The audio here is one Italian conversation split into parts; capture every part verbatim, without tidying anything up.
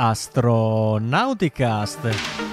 AstronautiCAST.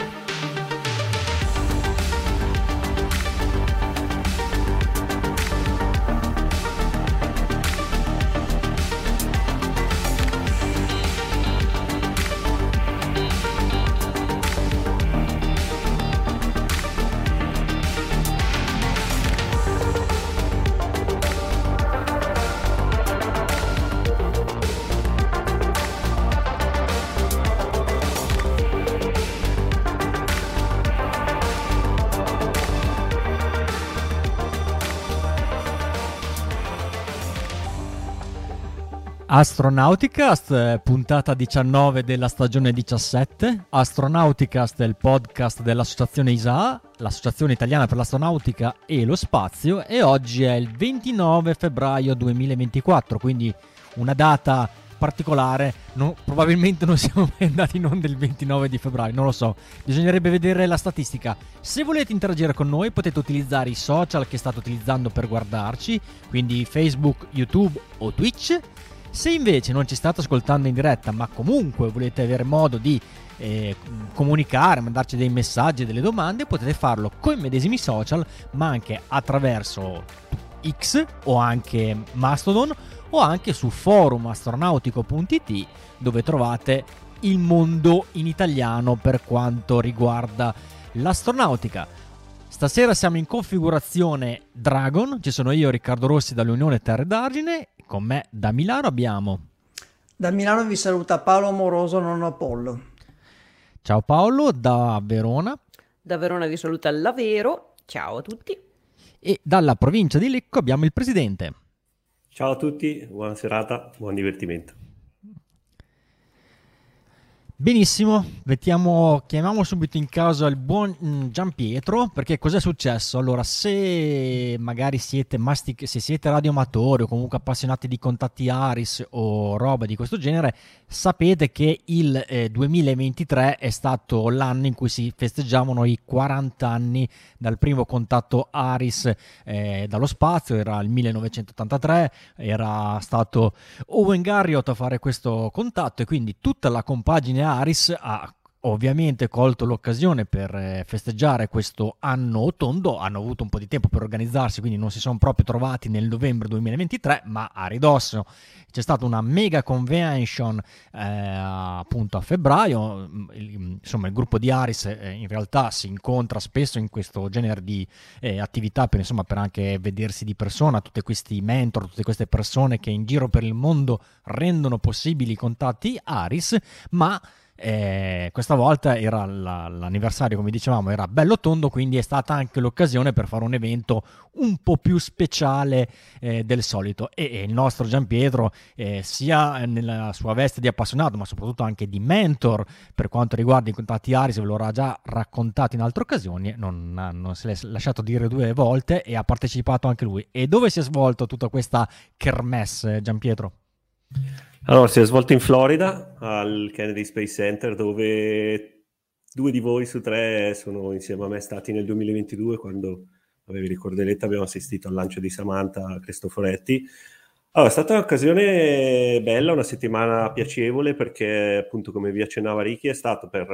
AstronautiCast, puntata diciannove della stagione diciassette. AstronautiCast è il podcast dell'associazione I S A, l'associazione italiana per l'astronautica e lo spazio, e oggi è il ventinove febbraio duemilaventiquattro, quindi una data particolare. No, probabilmente non siamo mai andati in onda il ventinove di febbraio, non lo so, bisognerebbe vedere la statistica. Se volete interagire con noi potete utilizzare i social che state utilizzando per guardarci, quindi Facebook, YouTube o Twitch. Se invece non ci state ascoltando in diretta, ma comunque volete avere modo di eh, comunicare, mandarci dei messaggi, delle domande, potete farlo con i medesimi social, ma anche attraverso X o anche Mastodon o anche su forum astronautico punto it, dove trovate il mondo in italiano per quanto riguarda l'astronautica. Stasera siamo in configurazione Dragon, ci sono io, Riccardo Rossi, dall'Unione Terre d'Argine. Con me da Milano abbiamo... Da Milano vi saluta Paolo Amoroso, nonno Apollo. Ciao Paolo. Da Verona. Da Verona vi saluta Lavero. Ciao a tutti. E dalla provincia di Lecco abbiamo il presidente. Ciao a tutti, buona serata, buon divertimento. Benissimo, mettiamo, chiamiamo subito in causa il buon Gian Pietro, perché cos'è successo? Allora, se magari siete mastic- se siete radioamatori o comunque appassionati di contatti ARISS o roba di questo genere, sapete che il eh, duemilaventitré è stato l'anno in cui si festeggiavano i quaranta anni dal primo contatto ARISS eh, dallo spazio. Era il millenovecentottantatré, era stato Owen Garriott a fare questo contatto, e quindi tutta la compagine ARISS ha ovviamente colto l'occasione per festeggiare questo anno tondo. Hanno avuto un po' di tempo per organizzarsi, quindi non si sono proprio trovati nel novembre duemilaventitré, ma a ridosso c'è stata una mega convention eh, appunto a febbraio. Insomma, il gruppo di ARISS eh, in realtà si incontra spesso in questo genere di eh, attività per, insomma, per anche vedersi di persona, tutti questi mentor, tutte queste persone che in giro per il mondo rendono possibili i contatti ARISS. Ma Eh, questa volta era la, l'anniversario, come dicevamo, era bello tondo, quindi è stata anche l'occasione per fare un evento un po' più speciale eh, del solito, e, e il nostro Gian Pietro eh, sia nella sua veste di appassionato, ma soprattutto anche di mentor per quanto riguarda i contatti ARISS, ve l'ho già raccontato in altre occasioni, non, non se l'è lasciato dire due volte e ha partecipato anche lui. E dove si è svolto tutta questa kermesse, Gian Pietro? Allora, si è svolto in Florida, al Kennedy Space Center, dove due di voi su tre sono insieme a me stati nel duemilaventidue, quando, vabbè, vi ricorderete, abbiamo assistito al lancio di Samantha Cristoforetti. Allora, è stata un'occasione bella, una settimana piacevole, perché appunto, come vi accennava Ricky, è stato per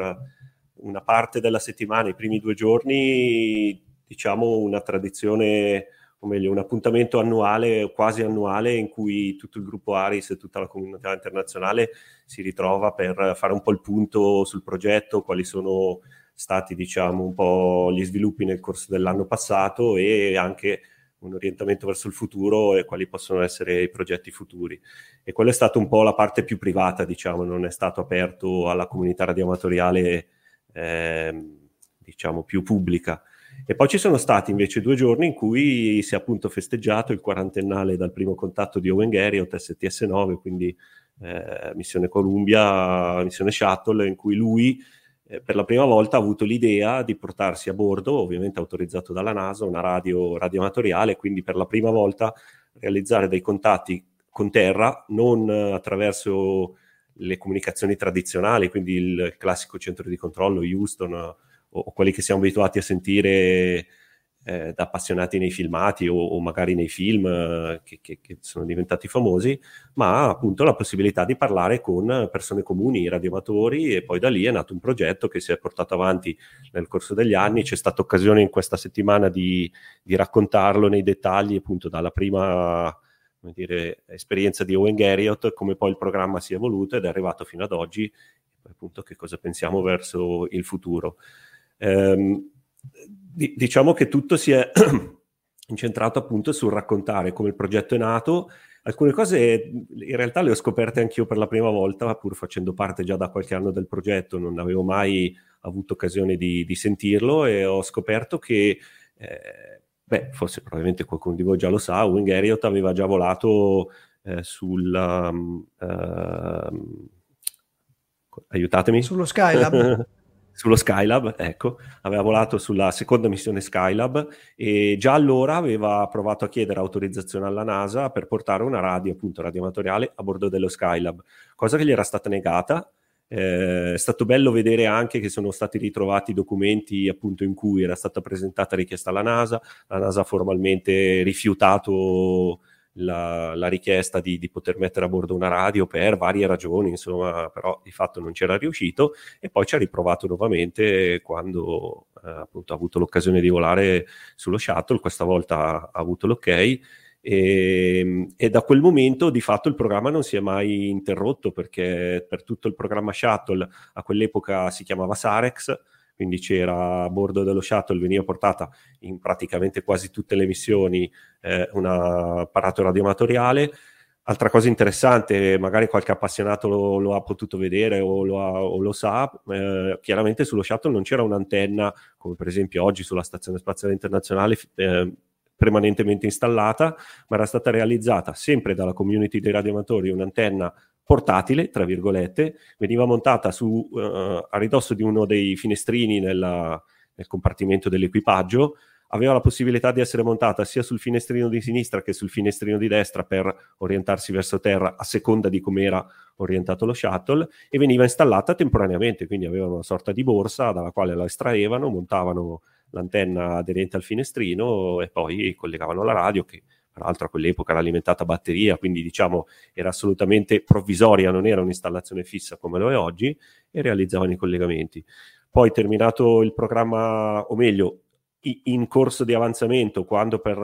una parte della settimana, i primi due giorni, diciamo una tradizione, o meglio un appuntamento annuale, quasi annuale, in cui tutto il gruppo ARISS e tutta la comunità internazionale si ritrova per fare un po' il punto sul progetto, quali sono stati, diciamo, un po' gli sviluppi nel corso dell'anno passato e anche un orientamento verso il futuro e quali possono essere i progetti futuri. E quella è stata un po' la parte più privata, diciamo, non è stato aperto alla comunità radioamatoriale, eh, diciamo, più pubblica. E poi ci sono stati invece due giorni in cui si è appunto festeggiato il quarantennale dal primo contatto di Owen Garriott, S T S nove, quindi eh, missione Columbia, missione Shuttle, in cui lui eh, per la prima volta ha avuto l'idea di portarsi a bordo, ovviamente autorizzato dalla NASA, una radio radioamatoriale, quindi per la prima volta realizzare dei contatti con terra, non attraverso le comunicazioni tradizionali, quindi il classico centro di controllo Houston, o quelli che siamo abituati a sentire eh, da appassionati nei filmati o, o magari nei film eh, che, che, che sono diventati famosi, ma appunto la possibilità di parlare con persone comuni, radioamatori, e poi da lì è nato un progetto che si è portato avanti nel corso degli anni. C'è stata occasione in questa settimana di, di raccontarlo nei dettagli, appunto dalla prima, come dire, esperienza di Owen Garriott, come poi il programma si è evoluto ed è arrivato fino ad oggi, appunto che cosa pensiamo verso il futuro. Ehm, di, diciamo che tutto si è incentrato appunto sul raccontare come il progetto è nato. Alcune cose in realtà le ho scoperte anch'io per la prima volta, pur facendo parte già da qualche anno del progetto, non avevo mai avuto occasione di, di sentirlo, e ho scoperto che eh, beh, forse probabilmente qualcuno di voi già lo sa, Owen Garriott aveva già volato eh, sulla um, uh, aiutatemi sullo Skylab sullo Skylab, ecco, aveva volato sulla seconda missione Skylab, e già allora aveva provato a chiedere autorizzazione alla NASA per portare una radio, appunto radioamatoriale, a bordo dello Skylab, cosa che gli era stata negata. Eh, è stato bello vedere anche che sono stati ritrovati documenti appunto in cui era stata presentata richiesta alla NASA, la NASA ha formalmente rifiutato La, la richiesta di, di poter mettere a bordo una radio per varie ragioni, insomma, però di fatto non c'era riuscito, e poi ci ha riprovato nuovamente quando eh, appunto ha avuto l'occasione di volare sullo shuttle. Questa volta ha avuto l'ok, e, e da quel momento di fatto il programma non si è mai interrotto, perché per tutto il programma shuttle, a quell'epoca si chiamava Sarex, quindi c'era a bordo dello shuttle, veniva portata in praticamente quasi tutte le missioni eh, un apparato radioamatoriale. Altra cosa interessante, magari qualche appassionato lo, lo ha potuto vedere o lo, ha, o lo sa, eh, chiaramente sullo shuttle non c'era un'antenna, come per esempio oggi sulla Stazione Spaziale Internazionale, eh, permanentemente installata, ma era stata realizzata sempre dalla community dei radioamatori un'antenna portatile, tra virgolette, veniva montata su, uh, a ridosso di uno dei finestrini nella, nel compartimento dell'equipaggio, aveva la possibilità di essere montata sia sul finestrino di sinistra che sul finestrino di destra per orientarsi verso terra a seconda di come era orientato lo shuttle, e veniva installata temporaneamente, quindi aveva una sorta di borsa dalla quale la estraevano, montavano l'antenna aderente al finestrino e poi collegavano la radio che, peraltro, a quell'epoca era alimentata a batteria, quindi diciamo era assolutamente provvisoria, non era un'installazione fissa come lo è oggi, e realizzavano i collegamenti. Poi, terminato il programma, o meglio in corso di avanzamento, quando per,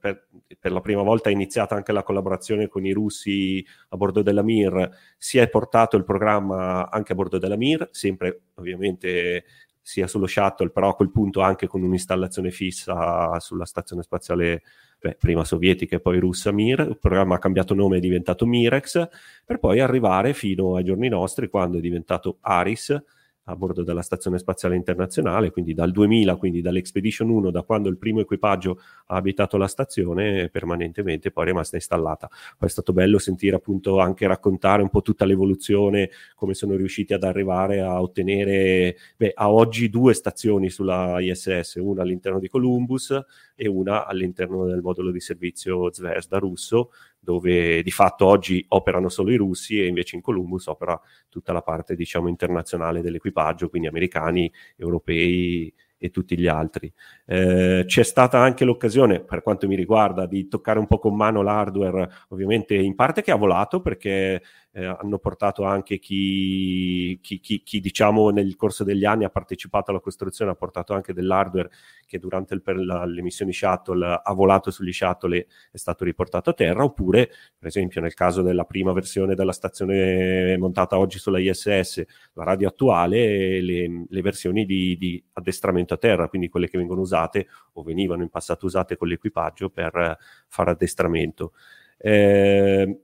per, per la prima volta è iniziata anche la collaborazione con i russi a bordo della Mir, si è portato il programma anche a bordo della Mir, sempre ovviamente sia sullo shuttle, però a quel punto anche con un'installazione fissa sulla stazione spaziale, beh, prima sovietica e poi russa Mir. Il programma ha cambiato nome, è diventato Mirex, per poi arrivare fino ai giorni nostri, quando è diventato ARISS, a bordo della Stazione Spaziale Internazionale, quindi dal duemila, quindi dall'Expedition uno, da quando il primo equipaggio ha abitato la stazione, permanentemente poi è rimasta installata. Poi è stato bello sentire appunto anche raccontare un po' tutta l'evoluzione, come sono riusciti ad arrivare a ottenere, beh, a oggi due stazioni sulla I S S, una all'interno di Columbus e una all'interno del modulo di servizio Zvezda russo, dove di fatto oggi operano solo i russi e invece in Columbus opera tutta la parte, diciamo, internazionale dell'equipaggio, quindi americani, europei e tutti gli altri. Eh, c'è stata anche l'occasione, per quanto mi riguarda, di toccare un po' con mano l'hardware, ovviamente in parte che ha volato, perché eh, hanno portato anche chi, chi, chi, chi diciamo nel corso degli anni ha partecipato alla costruzione, ha portato anche dell'hardware che durante il, per la, le missioni shuttle ha volato sugli shuttle e è stato riportato a terra, oppure per esempio nel caso della prima versione della stazione montata oggi sulla I S S, la radio attuale, le, le versioni di, di addestramento a terra, quindi quelle che vengono usate o venivano in passato usate con l'equipaggio per fare addestramento. Eh,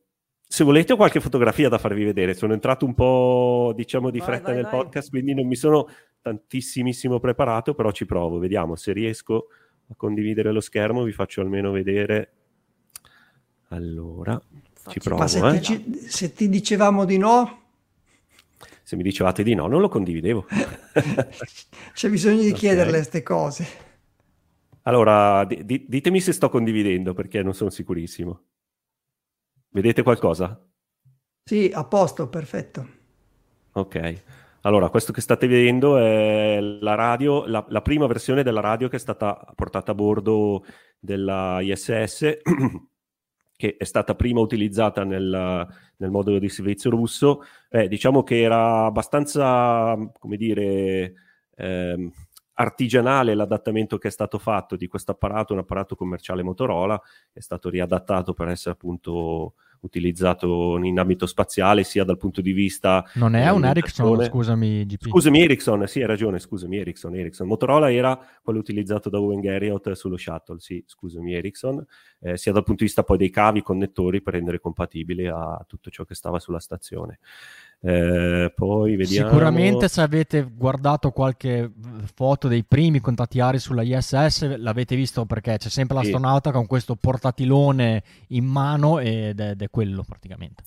se volete ho qualche fotografia da farvi vedere, sono entrato un po', diciamo, di vai, fretta vai, nel vai. podcast, quindi non mi sono tantissimissimo preparato, però ci provo, vediamo se riesco a condividere lo schermo, vi faccio almeno vedere. Allora, ci provo. Ma se, eh. ti, se ti dicevamo di no? Se mi dicevate di no, non lo condividevo. C'è bisogno di okay. chiederle queste cose. Allora, di- ditemi se sto condividendo, perché non sono sicurissimo. Vedete qualcosa? Sì, a posto, perfetto. Ok. Allora, questo che state vedendo è la radio, la, la prima versione della radio che è stata portata a bordo della I S S, che è stata prima utilizzata nel, nel modulo di servizio russo. Eh, diciamo che era abbastanza, come dire, eh, artigianale l'adattamento che è stato fatto di questo apparato, un apparato commerciale Motorola, è stato riadattato per essere appunto utilizzato in ambito spaziale, sia dal punto di vista... Non è un Ericsson, scusami G P. Scusami Ericsson, sì hai ragione, scusami Ericsson, Ericsson. Motorola era quello utilizzato da Owen Garriott sullo shuttle, sì, scusami Ericsson, eh, sia dal punto di vista poi dei cavi, connettori, per rendere compatibile a tutto ciò che stava sulla stazione. Eh, poi vediamo... Sicuramente se avete guardato qualche foto dei primi contatti ARISS sulla I S S l'avete visto, perché c'è sempre l'astronauta sì. con questo portatilone in mano ed è, ed è quello praticamente.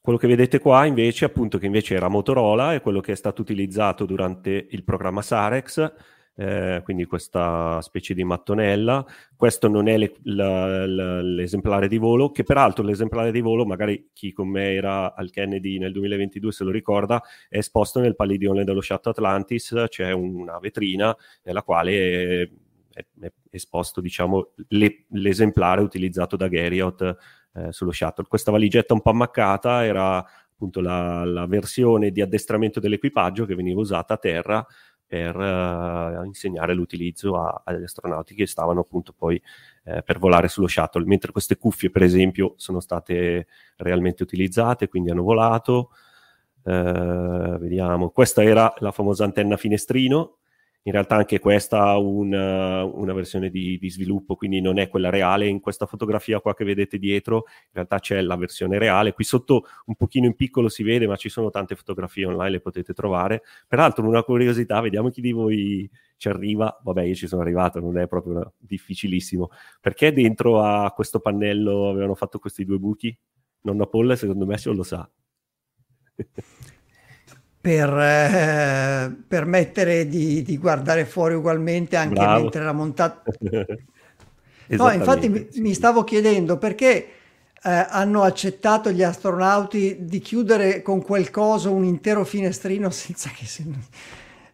Quello che vedete qua invece appunto che invece era Motorola è quello che è stato utilizzato durante il programma Sarex, eh, quindi questa specie di mattonella. Questo non è le, la, la, l'esemplare di volo, che peraltro l'esemplare di volo, magari chi con me era al Kennedy nel duemilaventidue se lo ricorda, è esposto nel padiglione dello Shuttle Atlantis, c'è cioè una vetrina nella quale è, è, è esposto diciamo, le, l'esemplare utilizzato da Garriott eh, sullo Shuttle. Questa valigetta un po' ammaccata era appunto la, la versione di addestramento dell'equipaggio che veniva usata a terra per uh, insegnare l'utilizzo a, agli astronauti che stavano appunto poi eh, per volare sullo shuttle, mentre queste cuffie per esempio sono state realmente utilizzate, quindi hanno volato. Eh, vediamo, questa era la famosa antenna finestrino, in realtà anche questa una, una versione di, di sviluppo, quindi non è quella reale. In questa fotografia qua che vedete dietro in realtà c'è la versione reale, qui sotto un pochino in piccolo si vede, ma ci sono tante fotografie online, le potete trovare. Peraltro una curiosità, vediamo chi di voi ci arriva, vabbè io ci sono arrivato, non è proprio una... difficilissimo, perché dentro a questo pannello avevano fatto questi due buchi? Nonna Polla secondo me se lo sa. Per eh, permettere di, di guardare fuori ugualmente anche Bravo. mentre la montata. No, infatti mi, mi stavo chiedendo perché eh, hanno accettato gli astronauti di chiudere con quel coso un intero finestrino senza che si...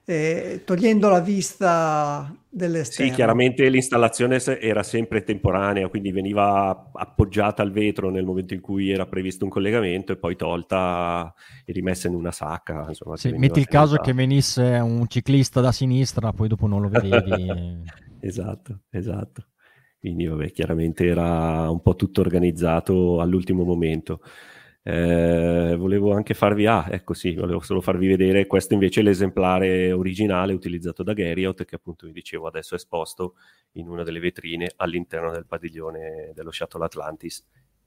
Eh, togliendo la vista dell'esterno. Sì, chiaramente l'installazione era sempre temporanea, quindi veniva appoggiata al vetro nel momento in cui era previsto un collegamento e poi tolta e rimessa in una sacca. Insomma, sì, metti il caso che venisse un ciclista da sinistra, poi dopo non lo vedevi. Esatto, esatto. Quindi vabbè, chiaramente era un po' tutto organizzato all'ultimo momento. Eh, volevo anche farvi ah ecco sì volevo solo farvi vedere questo invece è l'esemplare originale utilizzato da Garriott, che appunto vi dicevo adesso è esposto in una delle vetrine all'interno del padiglione dello Shuttle Atlantis.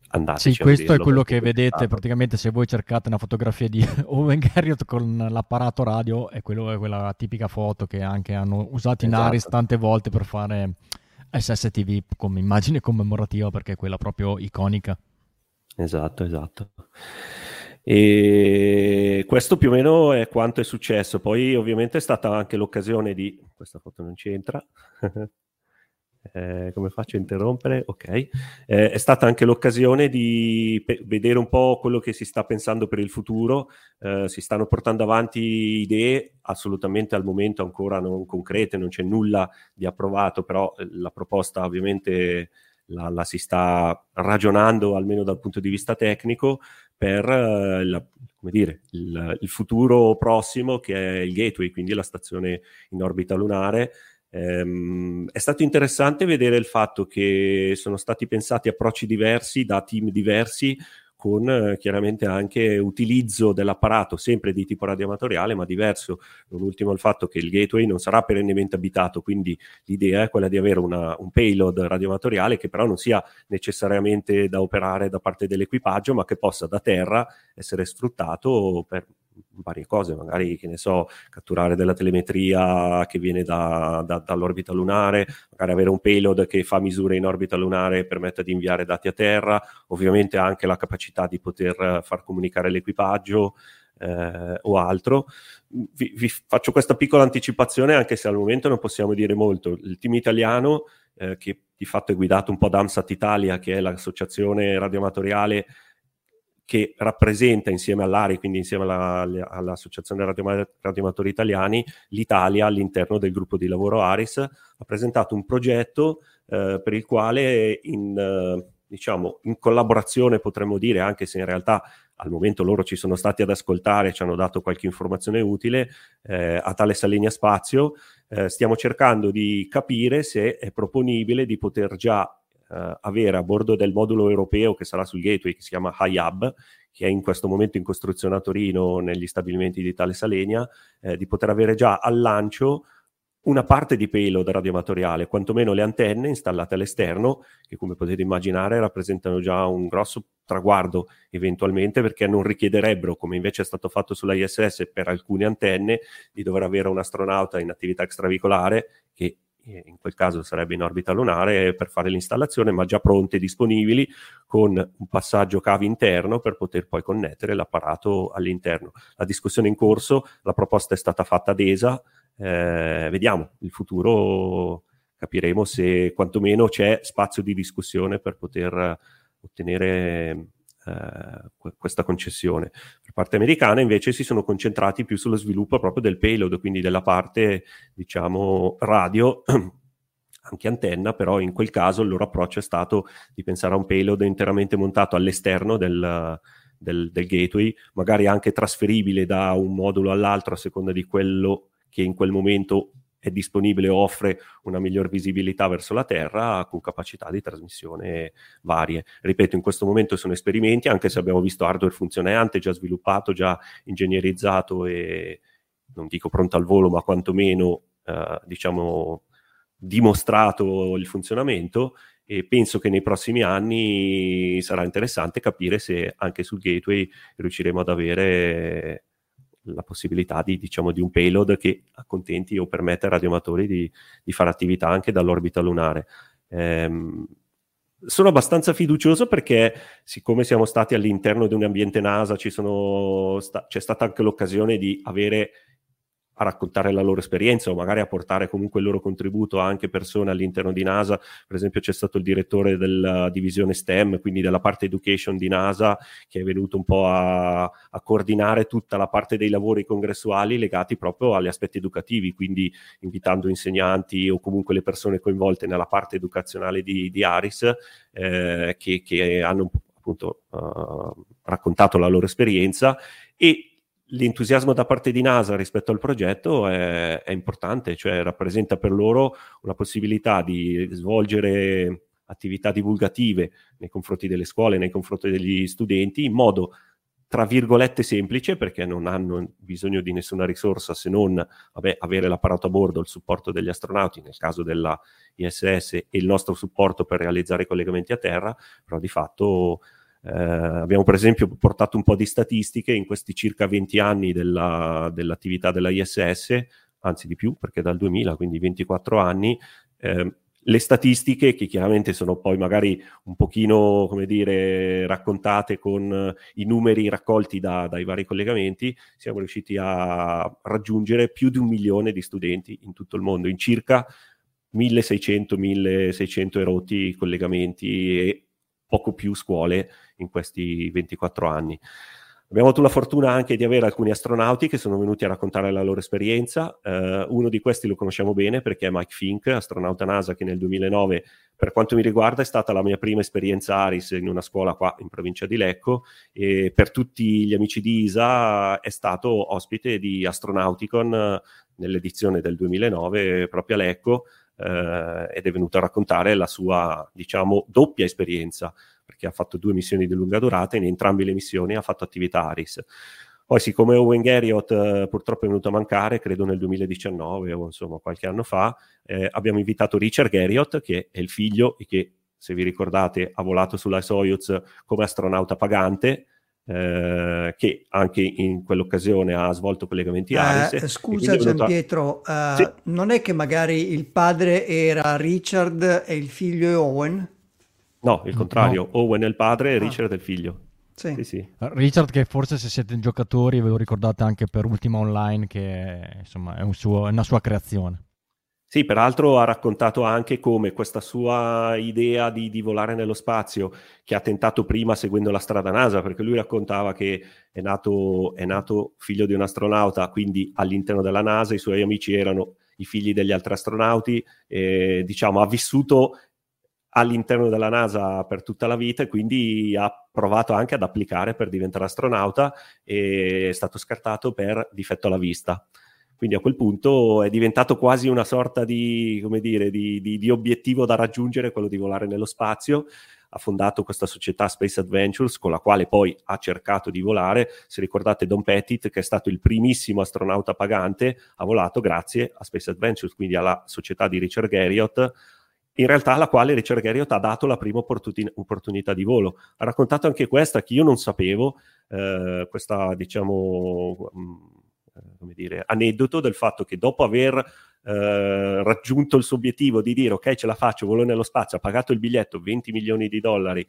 Andateci sì, questo è quello che vedete praticamente se voi cercate una fotografia di Owen Garriott con l'apparato radio, è, quello, è quella tipica foto che anche hanno usato in esatto. ARISS tante volte per fare S S T V come immagine commemorativa, perché è quella proprio iconica. Esatto, esatto. E questo più o meno è quanto è successo. Poi ovviamente è stata anche l'occasione di... Questa foto non c'entra. eh, come faccio a interrompere? Ok. Eh, è stata anche l'occasione di pe- vedere un po' quello che si sta pensando per il futuro. Eh, si stanno portando avanti idee assolutamente al momento ancora non concrete, non c'è nulla di approvato, però la proposta ovviamente... La, la si sta ragionando almeno dal punto di vista tecnico per eh, la, come dire, il, il futuro prossimo, che è il Gateway, quindi la stazione in orbita lunare. Ehm, è stato interessante vedere il fatto che sono stati pensati approcci diversi da team diversi, con eh, chiaramente anche utilizzo dell'apparato sempre di tipo radioamatoriale ma diverso, non ultimo il fatto che il Gateway non sarà perennemente abitato, quindi l'idea è quella di avere una, un payload radioamatoriale che però non sia necessariamente da operare da parte dell'equipaggio, ma che possa da terra essere sfruttato per varie cose, magari che ne so, catturare della telemetria che viene da, da, dall'orbita lunare, magari avere un payload che fa misure in orbita lunare e permetta di inviare dati a terra, ovviamente anche la capacità di poter far comunicare l'equipaggio eh, o altro. Vi, vi faccio questa piccola anticipazione, anche se al momento non possiamo dire molto. Il team italiano, eh, che di fatto è guidato un po' da AMSAT Italia, che è l'associazione radioamatoriale che rappresenta insieme all'A R I, quindi insieme alla, all'Associazione Radioamatori Italiani, l'Italia all'interno del gruppo di lavoro ARISS, ha presentato un progetto eh, per il quale in, eh, diciamo, in collaborazione, potremmo dire, anche se in realtà al momento loro ci sono stati ad ascoltare, ci hanno dato qualche informazione utile, eh, a Thales Alenia Spazio, eh, stiamo cercando di capire se è proponibile di poter già Uh, avere a bordo del modulo europeo che sarà sul Gateway, che si chiama HiHub, che è in questo momento in costruzione a Torino negli stabilimenti di Thales Alenia, eh, di poter avere già al lancio una parte di payload radioamatoriale, quantomeno le antenne installate all'esterno, che come potete immaginare rappresentano già un grosso traguardo eventualmente, perché non richiederebbero, come invece è stato fatto sull'I S S per alcune antenne, di dover avere un astronauta in attività extravehicolare, che in quel caso sarebbe in orbita lunare, per fare l'installazione, ma già pronte e disponibili con un passaggio cavi interno per poter poi connettere l'apparato all'interno. La discussione è in corso, la proposta è stata fatta ad E S A, eh, vediamo, il futuro capiremo se quantomeno c'è spazio di discussione per poter ottenere eh, questa concessione. Per parte americana invece si sono concentrati più sullo sviluppo proprio del payload, quindi della parte, diciamo, radio, anche antenna, però in quel caso il loro approccio è stato di pensare a un payload interamente montato all'esterno del, del, del gateway, magari anche trasferibile da un modulo all'altro a seconda di quello che in quel momento è disponibile o offre una miglior visibilità verso la Terra, con capacità di trasmissione varie. Ripeto, in questo momento sono esperimenti, anche se abbiamo visto hardware funzionante, già sviluppato, già ingegnerizzato e non dico pronto al volo, ma quantomeno eh, diciamo dimostrato il funzionamento, e penso che nei prossimi anni sarà interessante capire se anche sul Gateway riusciremo ad avere la possibilità di, diciamo, di un payload che accontenti o permette ai radioamatori di, di fare attività anche dall'orbita lunare. Ehm, sono abbastanza fiducioso perché, siccome siamo stati all'interno di un ambiente NASA, ci sono sta- c'è stata anche l'occasione di avere a raccontare la loro esperienza o magari a portare comunque il loro contributo anche persone all'interno di NASA. Per esempio c'è stato il direttore della divisione STEM, quindi della parte education di NASA, che è venuto un po' a, a coordinare tutta la parte dei lavori congressuali legati proprio agli aspetti educativi, quindi invitando insegnanti o comunque le persone coinvolte nella parte educazionale di, di ARISS, eh, che, che hanno appunto uh, raccontato la loro esperienza. E l'entusiasmo da parte di NASA rispetto al progetto è, è importante, cioè rappresenta per loro una possibilità di svolgere attività divulgative nei confronti delle scuole, nei confronti degli studenti, in modo tra virgolette semplice, perché non hanno bisogno di nessuna risorsa se non, vabbè, avere l'apparato a bordo, il supporto degli astronauti nel caso della I S S e il nostro supporto per realizzare i collegamenti a terra, però di fatto... Eh, abbiamo per esempio portato un po' di statistiche in questi circa venti anni della, dell'attività della I S S, anzi di più perché dal duemila, quindi ventiquattro anni, eh, le statistiche che chiaramente sono poi magari un pochino, come dire, raccontate con i numeri raccolti da, dai vari collegamenti. Siamo riusciti a raggiungere più di un milione di studenti in tutto il mondo, in circa milleseicento milleseicento erotti collegamenti e poco più scuole in questi ventiquattro anni. Abbiamo avuto la fortuna anche di avere alcuni astronauti che sono venuti a raccontare la loro esperienza. Eh, uno di questi lo conosciamo bene perché è Mike Fink, astronauta NASA, che nel duemilanove, per quanto mi riguarda, è stata la mia prima esperienza ARISS in una scuola qua in provincia di Lecco, e per tutti gli amici di I S A è stato ospite di Astronauticon nell'edizione del duemilanove proprio a Lecco. Uh, ed è venuto a raccontare la sua, diciamo, doppia esperienza, perché ha fatto due missioni di lunga durata e in entrambe le missioni ha fatto attività ARISS. Poi, siccome Owen Garriott uh, purtroppo è venuto a mancare, credo nel duemiladiciannove o insomma qualche anno fa, eh, abbiamo invitato Richard Garriott, che è il figlio e che, se vi ricordate, ha volato sulla Soyuz come astronauta pagante, eh, che anche in quell'occasione ha svolto collegamenti eh, ARISS. Scusa Gian Pietro, a... uh, sì. Non è che magari il padre era Richard e il figlio è Owen? No, il contrario, no. Owen è il padre e Richard ah. è il figlio. Sì. Sì, sì. Richard, che forse se siete giocatori ve lo ricordate anche per Ultima Online, che insomma è, un suo, è una sua creazione. Sì, peraltro ha raccontato anche come questa sua idea di, di volare nello spazio, che ha tentato prima seguendo la strada NASA, perché lui raccontava che è nato, è nato figlio di un astronauta, quindi all'interno della NASA i suoi amici erano i figli degli altri astronauti, eh, diciamo ha vissuto all'interno della NASA per tutta la vita e quindi ha provato anche ad applicare per diventare astronauta e è stato scartato per difetto alla vista. Quindi a quel punto è diventato quasi una sorta di, come dire, di, di, di obiettivo da raggiungere, quello di volare nello spazio. Ha fondato questa società Space Adventures, con la quale poi ha cercato di volare. Se ricordate Don Pettit, che è stato il primissimo astronauta pagante, ha volato grazie a Space Adventures, quindi alla società di Richard Garriott, in realtà alla quale Richard Garriott ha dato la prima opportun- opportunità di volo. Ha raccontato anche questa, che io non sapevo, eh, questa diciamo... Mh, come dire, aneddoto del fatto che dopo aver eh, raggiunto il suo obiettivo di dire ok ce la faccio, volo nello spazio, ha pagato il biglietto venti milioni di dollari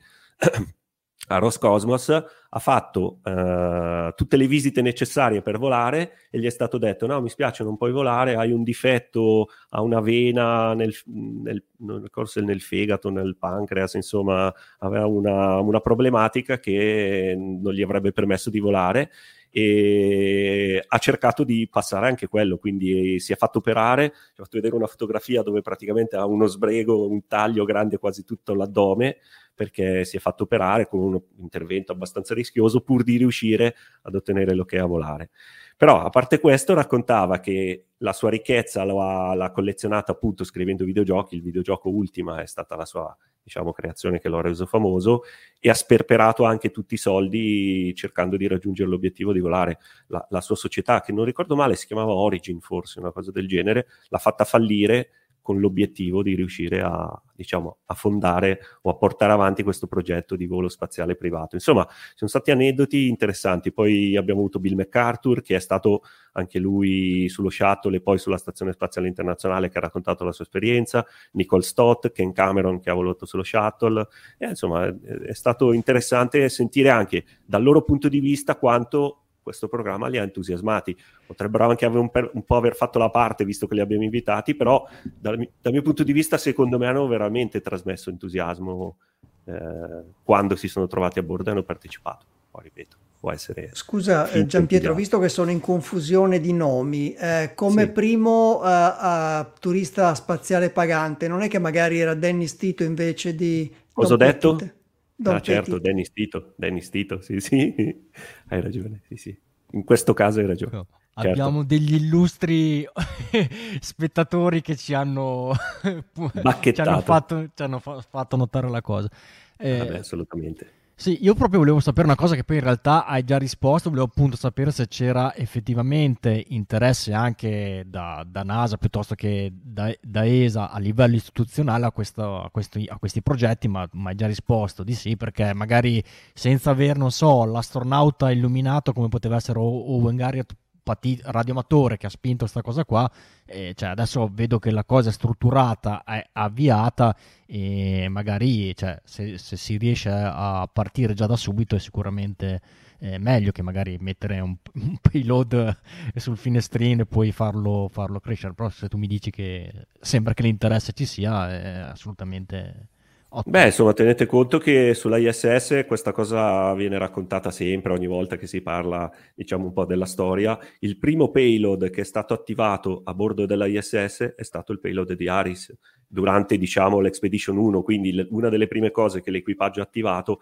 a Roscosmos, ha fatto eh, tutte le visite necessarie per volare e gli è stato detto no, mi spiace, non puoi volare, hai un difetto, ha una vena nel, nel, nel, nel fegato, nel pancreas, insomma aveva una, una problematica che non gli avrebbe permesso di volare, e ha cercato di passare anche quello, quindi si è fatto operare. Ci ho fatto vedere una fotografia dove praticamente ha uno sbrego, un taglio grande quasi tutto l'addome, perché si è fatto operare con un intervento abbastanza rischioso pur di riuscire ad ottenere l'ok a volare. Però a parte questo raccontava che la sua ricchezza l'ha, l'ha collezionata appunto scrivendo videogiochi. Il videogioco Ultima è stata la sua, diciamo, creazione che lo ha reso famoso, e ha sperperato anche tutti i soldi cercando di raggiungere l'obiettivo di volare. La, la sua società, che non ricordo male si chiamava Origin forse, una cosa del genere, l'ha fatta fallire con l'obiettivo di riuscire a, diciamo, a fondare o a portare avanti questo progetto di volo spaziale privato. Insomma, ci sono stati aneddoti interessanti. Poi abbiamo avuto Bill McArthur, che è stato anche lui sullo shuttle e poi sulla Stazione Spaziale Internazionale, che ha raccontato la sua esperienza, Nicole Stott, Ken Cameron, che ha volato sullo shuttle. E, insomma, è stato interessante sentire anche dal loro punto di vista quanto questo programma li ha entusiasmati. Potrebbero anche avere un, per, un po' aver fatto la parte, visto che li abbiamo invitati, però dal, dal mio punto di vista secondo me hanno veramente trasmesso entusiasmo eh, quando si sono trovati a bordo e hanno partecipato. Poi ripeto, può essere... Scusa eh, Gian Pietro, visto che sono in confusione di nomi, eh, come sì. primo eh, a, turista spaziale pagante, non è che magari era Dennis Tito invece di... Cosa ho detto? Pettit? Don ah Pettit. Certo, Dennis Tito, Dennis Tito, sì sì, hai ragione, sì sì, in questo caso hai ragione. No, certo. Abbiamo degli illustri spettatori che ci hanno, ci hanno, fatto, ci hanno fa- fatto notare la cosa. Eh, Vabbè, assolutamente. Sì, io proprio volevo sapere una cosa che poi in realtà hai già risposto, volevo appunto sapere se c'era effettivamente interesse anche da, da NASA piuttosto che da, da E S A a livello istituzionale a, questo, a, questi, a questi progetti, ma, ma hai già risposto di sì, perché magari senza aver, non so, l'astronauta illuminato come poteva essere Owen Garriott, radioamatore, che ha spinto questa cosa qua, eh, cioè adesso vedo che la cosa è strutturata, è avviata e magari cioè, se, se si riesce a partire già da subito è sicuramente eh, meglio che magari mettere un, un payload sul finestrino e poi farlo, farlo crescere. Però se tu mi dici che sembra che l'interesse ci sia, è assolutamente... Ottimo. Beh, insomma, tenete conto che sulla I S S questa cosa viene raccontata sempre, ogni volta che si parla, diciamo, un po' della storia. Il primo payload che è stato attivato a bordo della I S S è stato il payload di ARISS durante, diciamo, l'Expedition uno, quindi l- una delle prime cose che l'equipaggio ha attivato.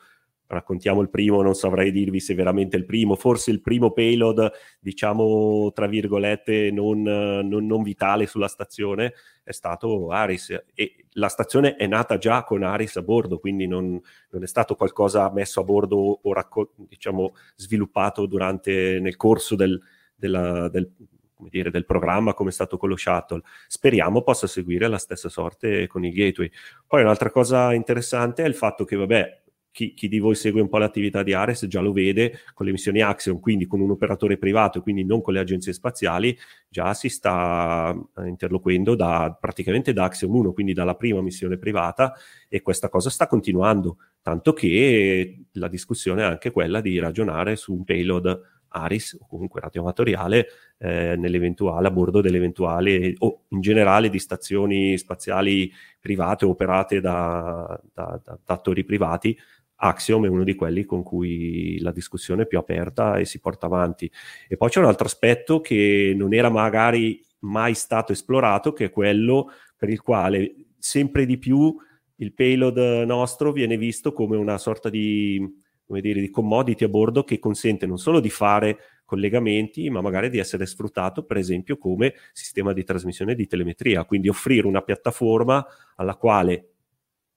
Raccontiamo il primo, non saprei dirvi se veramente il primo, forse il primo payload, diciamo, tra virgolette, non, non, non vitale sulla stazione, è stato ARISS, e la stazione è nata già con ARISS a bordo, quindi non, non è stato qualcosa messo a bordo o racco- diciamo sviluppato durante, nel corso del, della, del, come dire, del programma, come è stato con lo shuttle. Speriamo possa seguire la stessa sorte con il Gateway. Poi un'altra cosa interessante è il fatto che, vabbè, Chi, chi di voi segue un po' l'attività di ARISS già lo vede con le missioni Axiom, quindi con un operatore privato, quindi non con le agenzie spaziali, già si sta interloquendo da, praticamente da Axiom uno, quindi dalla prima missione privata, e questa cosa sta continuando, tanto che la discussione è anche quella di ragionare su un payload ARISS o comunque radio amatoriale eh, nell'eventuale, a bordo dell'eventuale o in generale di stazioni spaziali private operate da, da, da, da attori privati. Axiom è uno di quelli con cui la discussione è più aperta e si porta avanti. E poi c'è un altro aspetto che non era magari mai stato esplorato, che è quello per il quale sempre di più il payload nostro viene visto come una sorta di, come dire, di commodity a bordo, che consente non solo di fare collegamenti, ma magari di essere sfruttato per esempio come sistema di trasmissione di telemetria, quindi offrire una piattaforma alla quale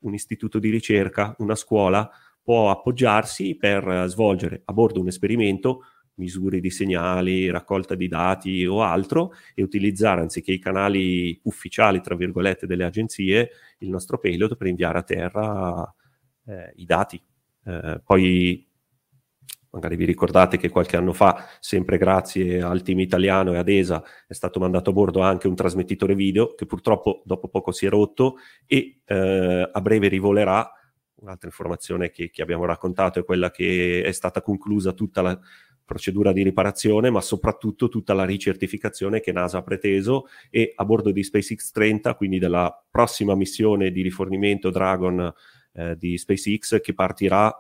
un istituto di ricerca, una scuola può appoggiarsi per svolgere a bordo un esperimento, misure di segnali, raccolta di dati o altro, e utilizzare anziché i canali ufficiali, tra virgolette, delle agenzie, il nostro payload per inviare a terra eh, i dati. Eh, poi magari vi ricordate che qualche anno fa, sempre grazie al team italiano e ad E S A, è stato mandato a bordo anche un trasmettitore video che purtroppo dopo poco si è rotto e eh, a breve rivolerà. Un'altra informazione che, che abbiamo raccontato è quella che è stata conclusa tutta la procedura di riparazione, ma soprattutto tutta la ricertificazione che NASA ha preteso, e a bordo di SpaceX trenta, quindi della prossima missione di rifornimento Dragon eh, di SpaceX, che partirà,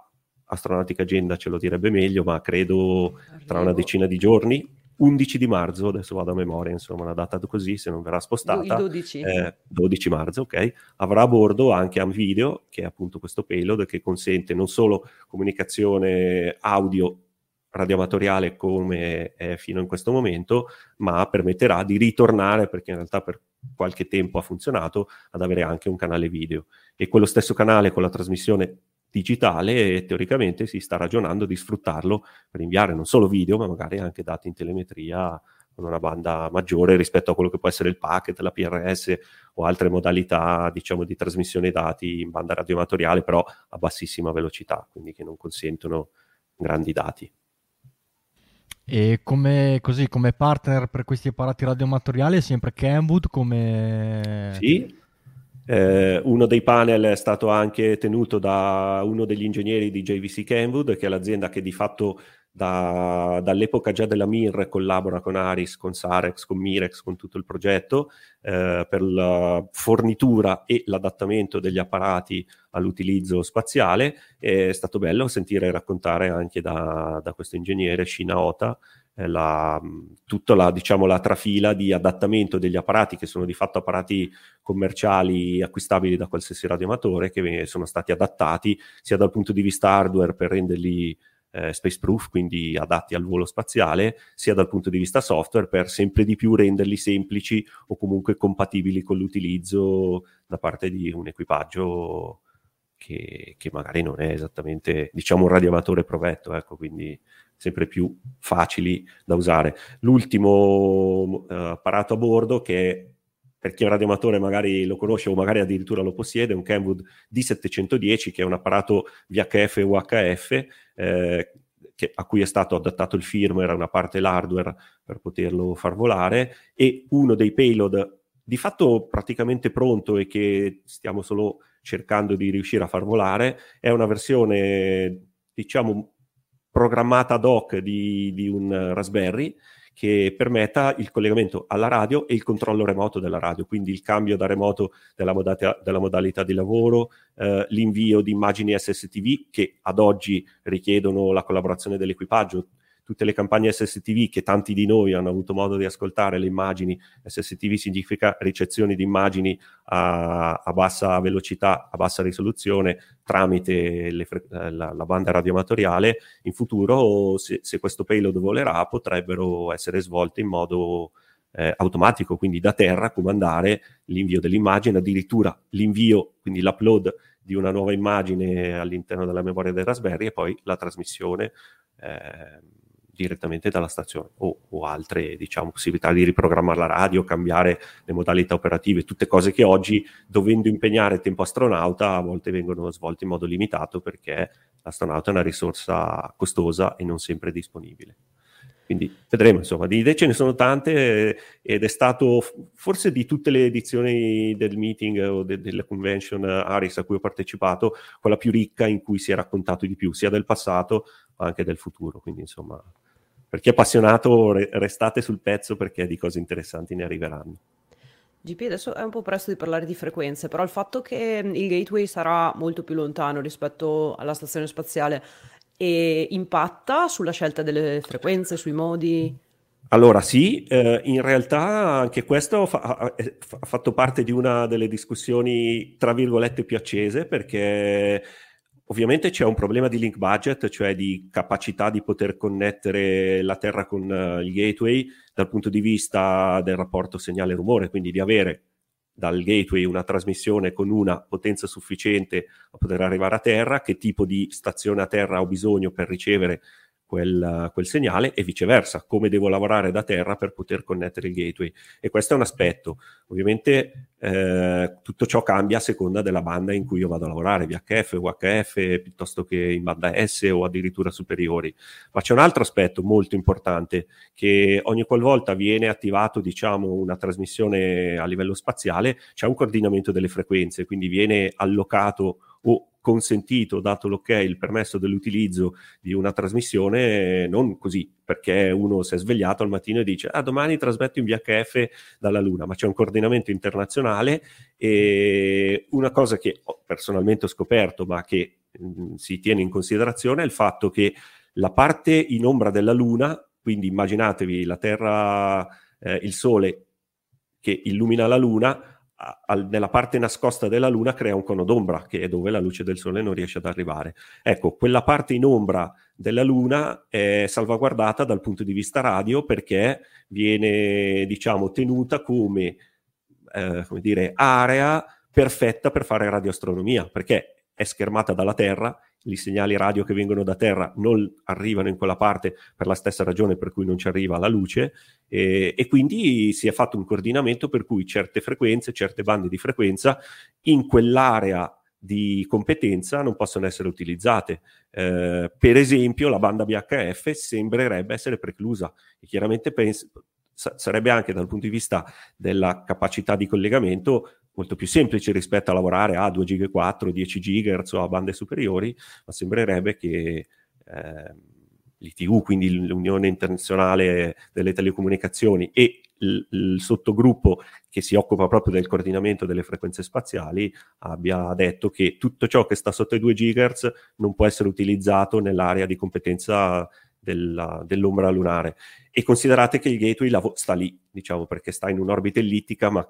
Astronautica Agenda ce lo direbbe meglio, ma credo tra una decina di giorni, undici di marzo, adesso vado a memoria, insomma una data così, se non verrà spostata, il dodici. Eh, dodici marzo, ok, avrà a bordo anche un video, che è appunto questo payload che consente non solo comunicazione audio radioamatoriale come è fino in questo momento, ma permetterà di ritornare, perché in realtà per qualche tempo ha funzionato, ad avere anche un canale video, e quello stesso canale con la trasmissione digitale e teoricamente si sta ragionando di sfruttarlo per inviare non solo video, ma magari anche dati in telemetria con una banda maggiore rispetto a quello che può essere il packet, la P R S o altre modalità, diciamo, di trasmissione dati in banda radioamatoriale, però a bassissima velocità, quindi che non consentono grandi dati. E come, così, come partner per questi apparati radioamatoriali è sempre Kenwood come... Sì, eh, uno dei panel è stato anche tenuto da uno degli ingegneri di J V C Kenwood, che è l'azienda che di fatto da, dall'epoca già della Mir collabora con ARISS, con Sarex, con Mirex, con tutto il progetto eh, per la fornitura e l'adattamento degli apparati all'utilizzo spaziale. È stato bello sentire e raccontare anche da, da questo ingegnere Shina Ota eh, la, tutta la, diciamo, la trafila di adattamento degli apparati, che sono di fatto apparati commerciali acquistabili da qualsiasi radioamatore, che sono stati adattati sia dal punto di vista hardware per renderli Eh, space proof, quindi adatti al volo spaziale, sia dal punto di vista software per sempre di più renderli semplici o comunque compatibili con l'utilizzo da parte di un equipaggio che, che magari non è esattamente, diciamo, un radioamatore provetto, ecco, quindi sempre più facili da usare. L'ultimo eh, apparato a bordo, che per chi è un radioamatore magari lo conosce o magari addirittura lo possiede, è un Kenwood D settecentodieci, che è un apparato V H F e U H F eh, che, a cui è stato adattato il firmware, una parte l'hardware per poterlo far volare, e uno dei payload di fatto praticamente pronto e che stiamo solo cercando di riuscire a far volare è una versione, diciamo, programmata ad hoc di, di un Raspberry, che permetta il collegamento alla radio e il controllo remoto della radio, quindi il cambio da remoto della modalità, della modalità di lavoro, eh, l'invio di immagini S S T V, che ad oggi richiedono la collaborazione dell'equipaggio. Tutte le campagne S S T V che tanti di noi hanno avuto modo di ascoltare, le immagini, S S T V significa ricezione di immagini a, a bassa velocità, a bassa risoluzione, tramite le, la, la banda radioamatoriale. In futuro, se, se questo payload volerà, potrebbero essere svolte in modo eh, automatico, quindi da terra comandare l'invio dell'immagine, addirittura l'invio, quindi l'upload di una nuova immagine all'interno della memoria del Raspberry e poi la trasmissione eh, direttamente dalla stazione o, o altre, diciamo, possibilità di riprogrammare la radio, cambiare le modalità operative, tutte cose che oggi, dovendo impegnare tempo astronauta, a volte vengono svolte in modo limitato, perché l'astronauta è una risorsa costosa e non sempre disponibile. Quindi vedremo, insomma, di idee ce ne sono tante, ed è stato forse di tutte le edizioni del meeting o de- della convention ARISS a cui ho partecipato, quella più ricca in cui si è raccontato di più, sia del passato ma anche del futuro, quindi insomma Per chi è appassionato, re restate sul pezzo, perché di cose interessanti ne arriveranno. G P, adesso è un po' presto di parlare di frequenze, però il fatto che il Gateway sarà molto più lontano rispetto alla stazione spaziale e impatta sulla scelta delle frequenze, sui modi? Allora sì, eh, in realtà anche questo fa ha, ha fatto parte di una delle discussioni tra virgolette più accese, perché ovviamente c'è un problema di link budget, cioè di capacità di poter connettere la Terra con uh, il Gateway dal punto di vista del rapporto segnale-rumore, quindi di avere dal Gateway una trasmissione con una potenza sufficiente a poter arrivare a Terra, che tipo di stazione a Terra ho bisogno per ricevere quel, uh, quel segnale, e viceversa, come devo lavorare da Terra per poter connettere il Gateway. E questo è un aspetto. Ovviamente eh, tutto ciò cambia a seconda della banda in cui io vado a lavorare, V H F, U H F, piuttosto che in banda S o addirittura superiori. Ma c'è un altro aspetto molto importante, che ogni qualvolta viene attivato, diciamo, una trasmissione a livello spaziale, c'è un coordinamento delle frequenze, quindi viene allocato o consentito, dato l'ok, il permesso dell'utilizzo di una trasmissione, non così perché uno si è svegliato al mattino e dice ah, domani trasmetto in V H F dalla Luna, ma c'è un coordinamento internazionale. E una cosa che personalmente ho scoperto, ma che mh, si tiene in considerazione, è il fatto che la parte in ombra della Luna, quindi immaginatevi la Terra, eh, il Sole che illumina la Luna, Al, nella parte nascosta della Luna crea un cono d'ombra, che è dove la luce del Sole non riesce ad arrivare. Ecco, quella parte in ombra della Luna è salvaguardata dal punto di vista radio, perché viene, diciamo, tenuta come, eh, come dire, area perfetta per fare radioastronomia, perché è schermata dalla Terra, i segnali radio che vengono da Terra non arrivano in quella parte per la stessa ragione per cui non ci arriva la luce, e, e quindi si è fatto un coordinamento per cui certe frequenze, certe bande di frequenza in quell'area di competenza non possono essere utilizzate. Eh, per esempio la banda V H F sembrerebbe essere preclusa, e chiaramente penso, sarebbe anche dal punto di vista della capacità di collegamento molto più semplice rispetto a lavorare a due giga quattro, dieci gigahertz o a bande superiori, ma sembrerebbe che eh, l'I T U, quindi l'Unione Internazionale delle Telecomunicazioni, e il, il sottogruppo che si occupa proprio del coordinamento delle frequenze spaziali, abbia detto che tutto ciò che sta sotto i due gigahertz non può essere utilizzato nell'area di competenza dell'ombra lunare. E considerate che il Gateway sta lì, diciamo, perché sta in un'orbita ellittica, ma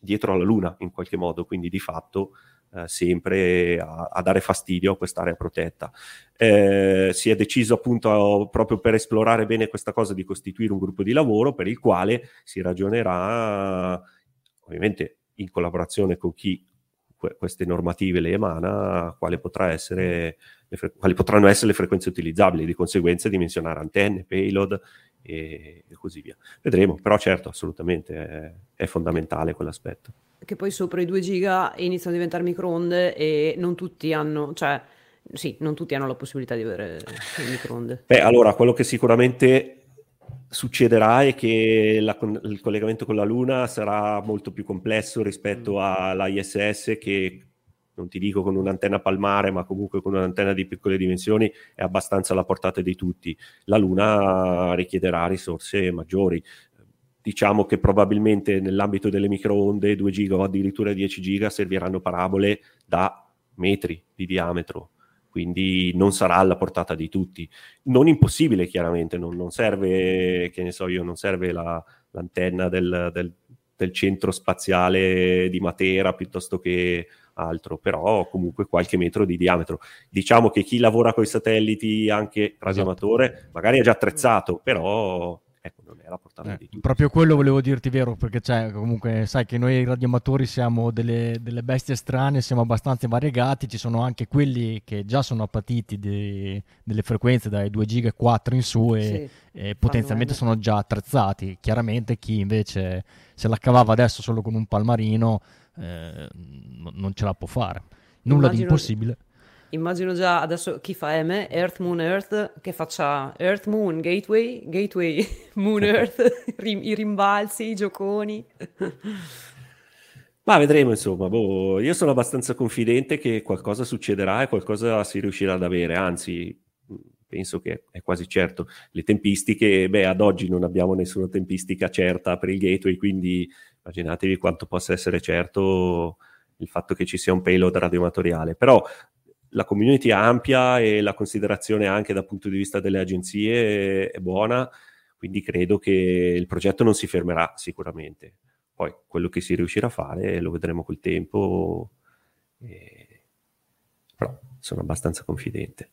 dietro alla Luna in qualche modo, quindi di fatto eh, sempre a, a dare fastidio a quest'area protetta. Eh, si è deciso appunto, a, proprio per esplorare bene questa cosa, di costituire un gruppo di lavoro per il quale si ragionerà, ovviamente in collaborazione con chi que queste normative le emana, quale potrà essere le quali potranno essere le frequenze utilizzabili, di conseguenza dimensionare antenne, payload e così via. Vedremo, però certo, assolutamente è, è fondamentale quell'aspetto. Che poi sopra i due giga iniziano a diventare microonde, e non tutti hanno, cioè sì, non tutti hanno la possibilità di avere il microonde. Beh, allora, quello che sicuramente succederà è che la, il collegamento con la Luna sarà molto più complesso rispetto mm. all'I S S, che non ti dico con un'antenna palmare, ma comunque con un'antenna di piccole dimensioni è abbastanza alla portata di tutti. La Luna richiederà risorse maggiori. Diciamo che probabilmente nell'ambito delle microonde due giga o addirittura dieci giga serviranno parabole da metri di diametro, quindi non sarà alla portata di tutti. Non impossibile, chiaramente, non, non serve, che ne so io, non serve la, l'antenna del, del, del centro spaziale di Matera, piuttosto che altro, però comunque qualche metro di diametro. Diciamo che chi lavora con i satelliti, anche radioamatore, magari è già attrezzato, però ecco, non è la portata eh, di tutti. Proprio quello volevo dirti, vero, perché cioè, comunque sai che noi radioamatori siamo delle, delle bestie strane, siamo abbastanza variegati, ci sono anche quelli che già sono appatiti di, delle frequenze dai due giga quattro in su, e, sì, e potenzialmente sono già attrezzati. Chiaramente chi invece se la cavava adesso solo con un palmarino Eh, non ce la può fare, nulla immagino, di impossibile. Immagino già adesso chi fa M, Earth Moon Earth, che faccia Earth Moon Gateway, Gateway Moon Earth, i rimbalzi, i gioconi. Ma vedremo, insomma, boh, io sono abbastanza confidente che qualcosa succederà e qualcosa si riuscirà ad avere, anzi penso che è quasi certo. Le tempistiche, beh, ad oggi non abbiamo nessuna tempistica certa per il Gateway, quindi immaginatevi quanto possa essere certo il fatto che ci sia un payload radioamatoriale. Però la community è ampia e la considerazione anche dal punto di vista delle agenzie è buona, quindi credo che il progetto non si fermerà sicuramente. Poi quello che si riuscirà a fare lo vedremo col tempo, e... però sono abbastanza confidente.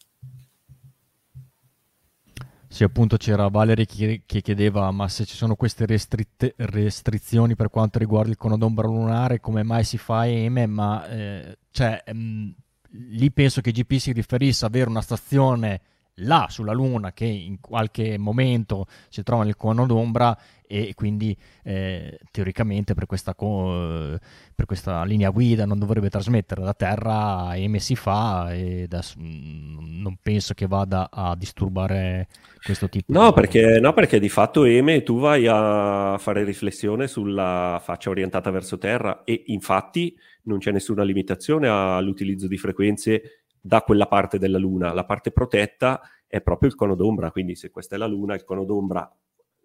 Sì, appunto c'era Valerie che, che chiedeva ma se ci sono queste restritte, restrizioni per quanto riguarda il cono d'ombra lunare, come mai si fa E M E? Ma eh, cioè... Mh... lì penso che G P si riferisse a avere una stazione là sulla Luna che in qualche momento si trova nel cono d'ombra, e quindi eh, teoricamente per questa, co- per questa linea guida non dovrebbe trasmettere da Terra. E M E si fa, e da, non penso che vada a disturbare questo tipo no, di... Perché, no, perché di fatto E M E tu vai a fare riflessione sulla faccia orientata verso Terra, e infatti non c'è nessuna limitazione all'utilizzo di frequenze da quella parte della Luna. La parte protetta è proprio il cono d'ombra, quindi se questa è la Luna, il cono d'ombra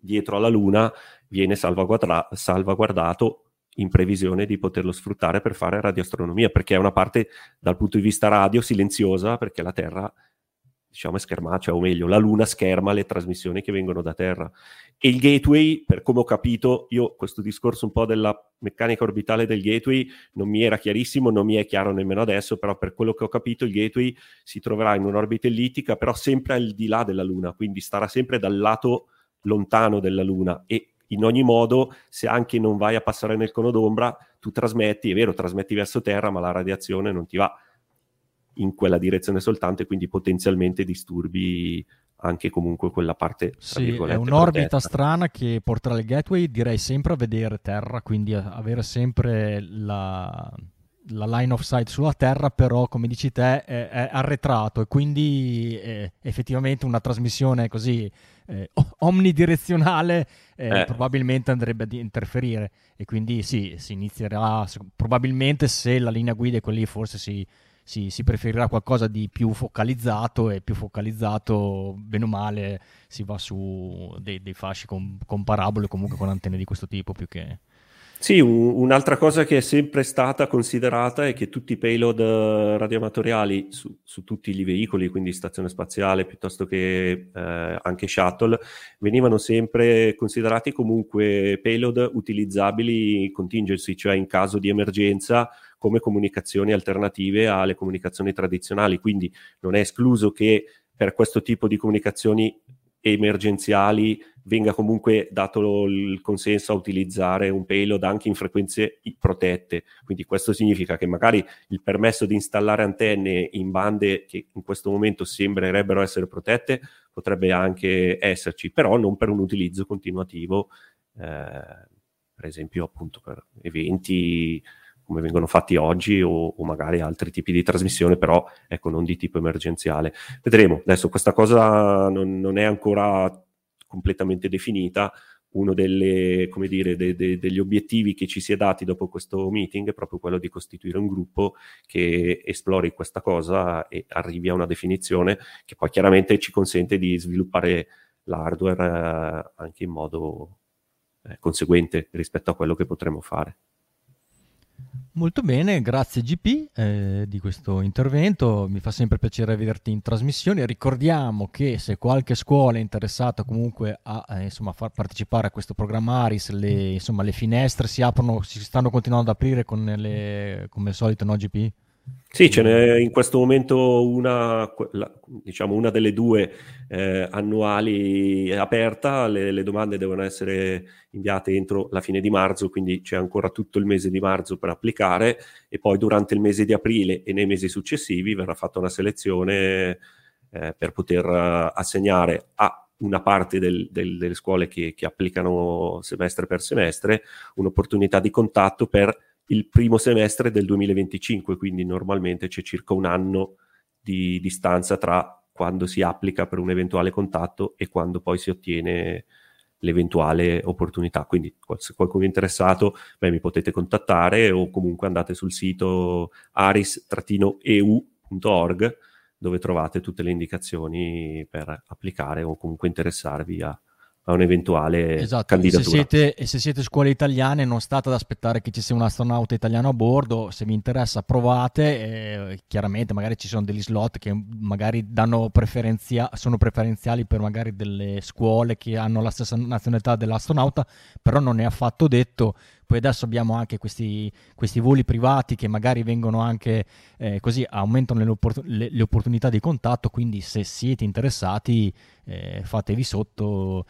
dietro alla Luna viene salvaguarda- salvaguardato in previsione di poterlo sfruttare per fare radioastronomia, perché è una parte dal punto di vista radio silenziosa, perché la Terra, diciamo, è schermata, cioè, o meglio, la Luna scherma le trasmissioni che vengono da Terra. E il Gateway, per come ho capito, io questo discorso un po' della meccanica orbitale del Gateway non mi era chiarissimo, non mi è chiaro nemmeno adesso, però per quello che ho capito il Gateway si troverà in un'orbita ellittica, però sempre al di là della Luna, quindi starà sempre dal lato lontano della Luna, e in ogni modo, se anche non vai a passare nel cono d'ombra, tu trasmetti, è vero, trasmetti verso Terra, ma la radiazione non ti va in quella direzione soltanto, e quindi potenzialmente disturbi anche comunque quella parte, tra virgolette, sì, è un'orbita protetta. Strana che porterà il Gateway, direi, sempre a vedere Terra, quindi avere sempre la, la line of sight sulla Terra, però come dici te è, è arretrato, e quindi è effettivamente una trasmissione così eh, omnidirezionale eh, eh. probabilmente andrebbe ad interferire, e quindi sì, si inizierà probabilmente, se la linea guida è quella lì, forse si Si, si preferirà qualcosa di più focalizzato, e più focalizzato, bene o male, si va su dei, dei fasci con, con parabole, comunque con antenne di questo tipo, più che... Sì, un, un'altra cosa che è sempre stata considerata è che tutti i payload radioamatoriali su, su tutti i veicoli, quindi stazione spaziale piuttosto che eh, anche shuttle, venivano sempre considerati comunque payload utilizzabili in contingency, cioè in caso di emergenza, come comunicazioni alternative alle comunicazioni tradizionali. Quindi non è escluso che per questo tipo di comunicazioni emergenziali venga comunque dato il consenso a utilizzare un payload anche in frequenze protette. Quindi questo significa che magari il permesso di installare antenne in bande che in questo momento sembrerebbero essere protette potrebbe anche esserci, però non per un utilizzo continuativo, eh, per esempio appunto per eventi come vengono fatti oggi, o, o magari altri tipi di trasmissione, però ecco, non di tipo emergenziale. Vedremo, adesso questa cosa non, non è ancora completamente definita. Uno delle, come dire, de, de, degli obiettivi che ci si è dati dopo questo meeting è proprio quello di costituire un gruppo che esplori questa cosa e arrivi a una definizione che poi chiaramente ci consente di sviluppare l'hardware eh, anche in modo eh, conseguente rispetto a quello che potremo fare. Molto bene, grazie G P eh, di questo intervento, mi fa sempre piacere vederti in trasmissione. Ricordiamo che se qualche scuola è interessata comunque a eh, insomma, far partecipare a questo programma ARISS, le, insomma, le finestre si aprono, si stanno continuando ad aprire con le, come al solito, no G P? Sì, ce n'è in questo momento una, la, diciamo una delle due eh, annuali è aperta. Le, le domande devono essere inviate entro la fine di marzo, quindi c'è ancora tutto il mese di marzo per applicare, e poi durante il mese di aprile e nei mesi successivi verrà fatta una selezione eh, per poter assegnare a una parte del, del, delle scuole che, che applicano semestre per semestre un'opportunità di contatto per il primo semestre del duemilaventicinque, quindi normalmente c'è circa un anno di distanza tra quando si applica per un eventuale contatto e quando poi si ottiene l'eventuale opportunità. Quindi se qualcuno è interessato, beh, mi potete contattare, o comunque andate sul sito aris trattino e u punto org dove trovate tutte le indicazioni per applicare o comunque interessarvi a, a un'eventuale esatto. candidatura. Se siete, e se siete scuole italiane, non state ad aspettare che ci sia un astronauta italiano a bordo. Se vi interessa, provate. E chiaramente magari ci sono degli slot che magari danno preferenzia, sono preferenziali per magari delle scuole che hanno la stessa nazionalità dell'astronauta, però non è affatto detto. Poi adesso abbiamo anche questi, questi voli privati che magari vengono anche eh, così, aumentano le, opportun- le, le opportunità di contatto, quindi se siete interessati eh, fatevi sotto,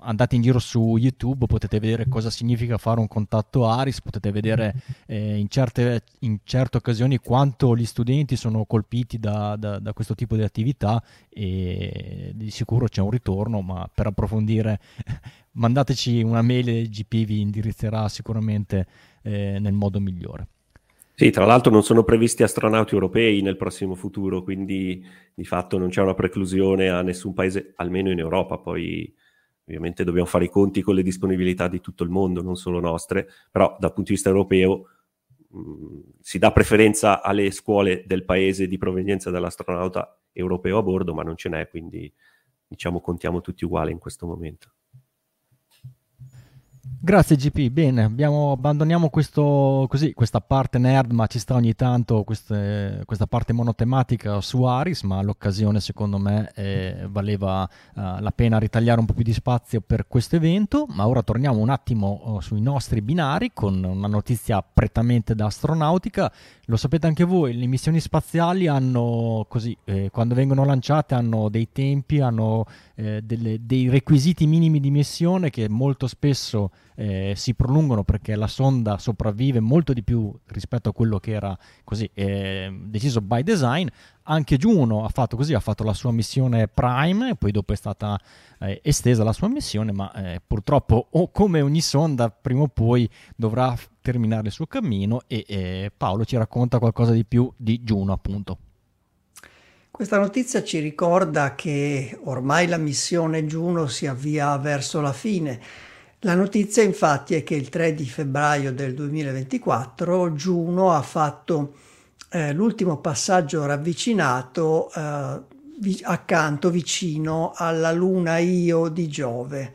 andate in giro su YouTube, potete vedere cosa significa fare un contatto ARISS, potete vedere eh, in, certe, in certe occasioni quanto gli studenti sono colpiti da, da, da questo tipo di attività, e di sicuro c'è un ritorno, ma per approfondire mandateci una mail e il G P vi indirizzerà sicuramente eh, nel modo migliore. Sì, tra l'altro non sono previsti astronauti europei nel prossimo futuro, quindi di fatto non c'è una preclusione a nessun paese, almeno in Europa. Poi ovviamente dobbiamo fare i conti con le disponibilità di tutto il mondo, non solo nostre, però dal punto di vista europeo mh, si dà preferenza alle scuole del paese di provenienza dell'astronauta europeo a bordo, ma non ce n'è, quindi diciamo contiamo tutti uguali in questo momento. Grazie G P, bene, abbiamo, abbandoniamo questo, così, questa parte nerd, ma ci sta ogni tanto queste, questa parte monotematica su ARISS, ma l'occasione secondo me eh, valeva eh, la pena ritagliare un po' più di spazio per questo evento. Ma ora torniamo un attimo oh, sui nostri binari con una notizia prettamente da astronautica. Lo sapete anche voi, le missioni spaziali hanno così, eh, quando vengono lanciate hanno dei tempi, hanno eh, delle, dei requisiti minimi di missione che molto spesso Eh, si prolungano perché la sonda sopravvive molto di più rispetto a quello che era così eh, deciso by design. Anche Juno ha fatto così, ha fatto la sua missione Prime e poi dopo è stata eh, estesa la sua missione, ma eh, purtroppo o come ogni sonda prima o poi dovrà f- terminare il suo cammino, e eh, Paolo ci racconta qualcosa di più di Juno appunto. Questa notizia ci ricorda che ormai la missione Juno si avvia verso la fine. La notizia infatti è che il tre di febbraio del duemilaventiquattro Juno ha fatto eh, l'ultimo passaggio ravvicinato eh, vi- accanto, vicino alla luna Io di Giove,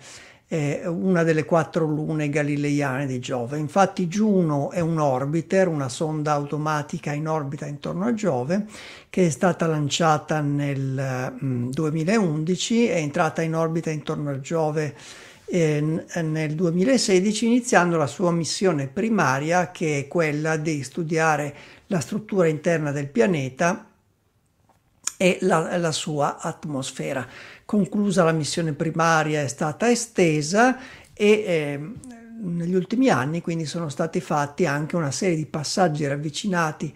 eh, una delle quattro lune galileiane di Giove. Infatti Juno è un orbiter, una sonda automatica in orbita intorno a Giove, che è stata lanciata nel mm, duemilaundici, è entrata in orbita intorno a Giove nel duemilasedici, iniziando la sua missione primaria, che è quella di studiare la struttura interna del pianeta e la, la sua atmosfera. Conclusa la missione primaria, è stata estesa e eh, negli ultimi anni quindi sono stati fatti anche una serie di passaggi ravvicinati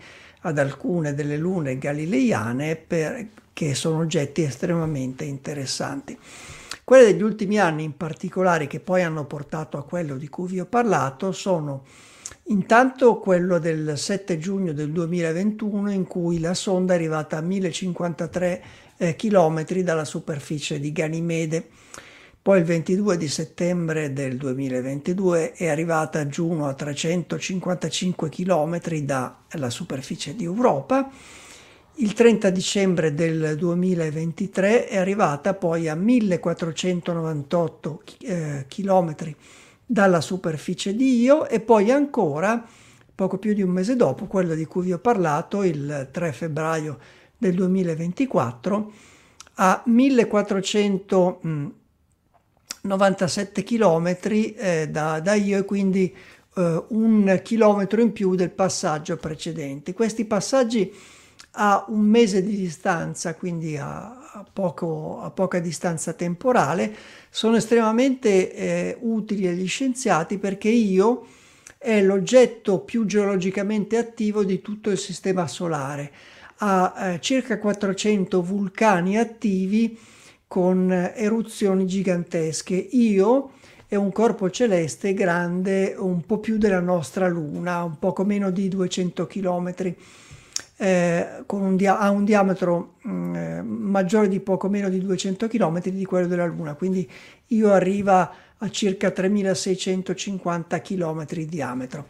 ad alcune delle lune galileiane per, che sono oggetti estremamente interessanti. Quelle degli ultimi anni in particolare, che poi hanno portato a quello di cui vi ho parlato, sono intanto quello del sette giugno del duemilaventuno, in cui la sonda è arrivata a mille cinquantatré eh, km dalla superficie di Ganimede. Poi il ventidue di settembre del duemilaventidue è arrivata Juno a trecentocinquantacinque km dalla superficie di Europa. Il trenta dicembre del duemilaventitré è arrivata poi a millequattrocentonovantotto eh, km dalla superficie di Io, e poi ancora, poco più di un mese dopo, quello di cui vi ho parlato, il tre febbraio del duemilaventiquattro, a millequattrocentonovantasette km eh, da, da Io, e quindi eh, un chilometro in più del passaggio precedente. Questi passaggi a un mese di distanza, quindi a, poco, a poca distanza temporale, sono estremamente eh, utili agli scienziati, perché Io è l'oggetto più geologicamente attivo di tutto il sistema solare. Ha eh, circa quattrocento vulcani attivi con eruzioni gigantesche. Io è un corpo celeste grande un po' più della nostra Luna, un poco meno di duecento chilometri. Eh, con un dia- ha un diametro mh, maggiore di poco meno di duecento km di quello della Luna, quindi Io arriva a circa tremilaseicentocinquanta km di diametro.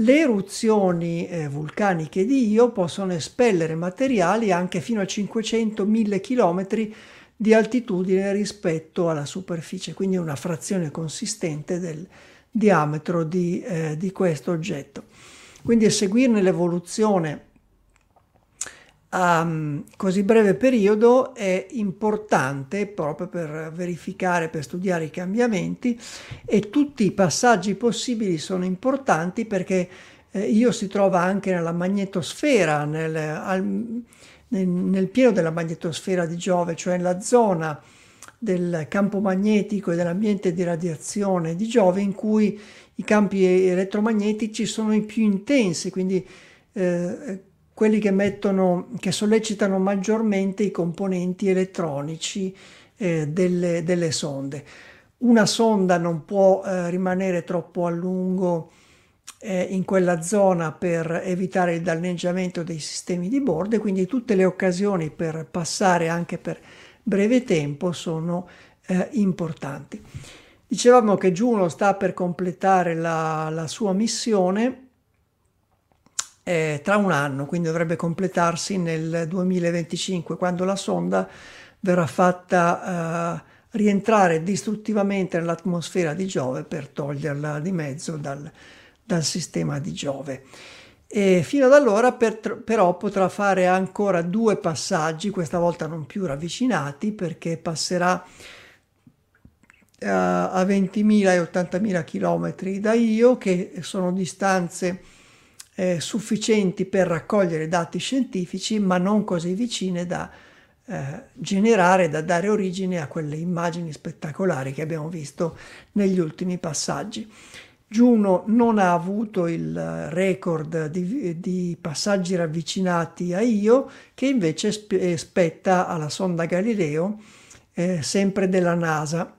Le eruzioni eh, vulcaniche di Io possono espellere materiali anche fino a cinquecento mille chilometri di altitudine rispetto alla superficie, quindi una frazione consistente del diametro di, eh, di questo oggetto. Quindi seguirne l'evoluzione a così breve periodo è importante proprio per verificare, per studiare i cambiamenti, e tutti i passaggi possibili sono importanti perché eh, Io si trova anche nella magnetosfera, nel, al, nel, nel pieno della magnetosfera di Giove, cioè nella zona del campo magnetico e dell'ambiente di radiazione di Giove in cui i campi elettromagnetici sono i più intensi, quindi eh, quelli che, mettono, che sollecitano maggiormente i componenti elettronici eh, delle, delle sonde. Una sonda non può eh, rimanere troppo a lungo eh, in quella zona per evitare il danneggiamento dei sistemi di bordo, e quindi tutte le occasioni per passare anche per breve tempo sono eh, importanti. Dicevamo che Juno sta per completare la, la sua missione tra un anno, quindi dovrebbe completarsi nel duemilaventicinque, quando la sonda verrà fatta eh, rientrare distruttivamente nell'atmosfera di Giove per toglierla di mezzo dal, dal sistema di Giove. E fino ad allora per, però potrà fare ancora due passaggi, questa volta non più ravvicinati, perché passerà eh, a ventimila e ottantamila chilometri da Io, che sono distanze Eh, sufficienti per raccogliere dati scientifici, ma non così vicine da eh, generare, da dare origine a quelle immagini spettacolari che abbiamo visto negli ultimi passaggi. Juno non ha avuto il record di, di passaggi ravvicinati a Io, che invece sp- spetta alla sonda Galileo, eh, sempre della NASA,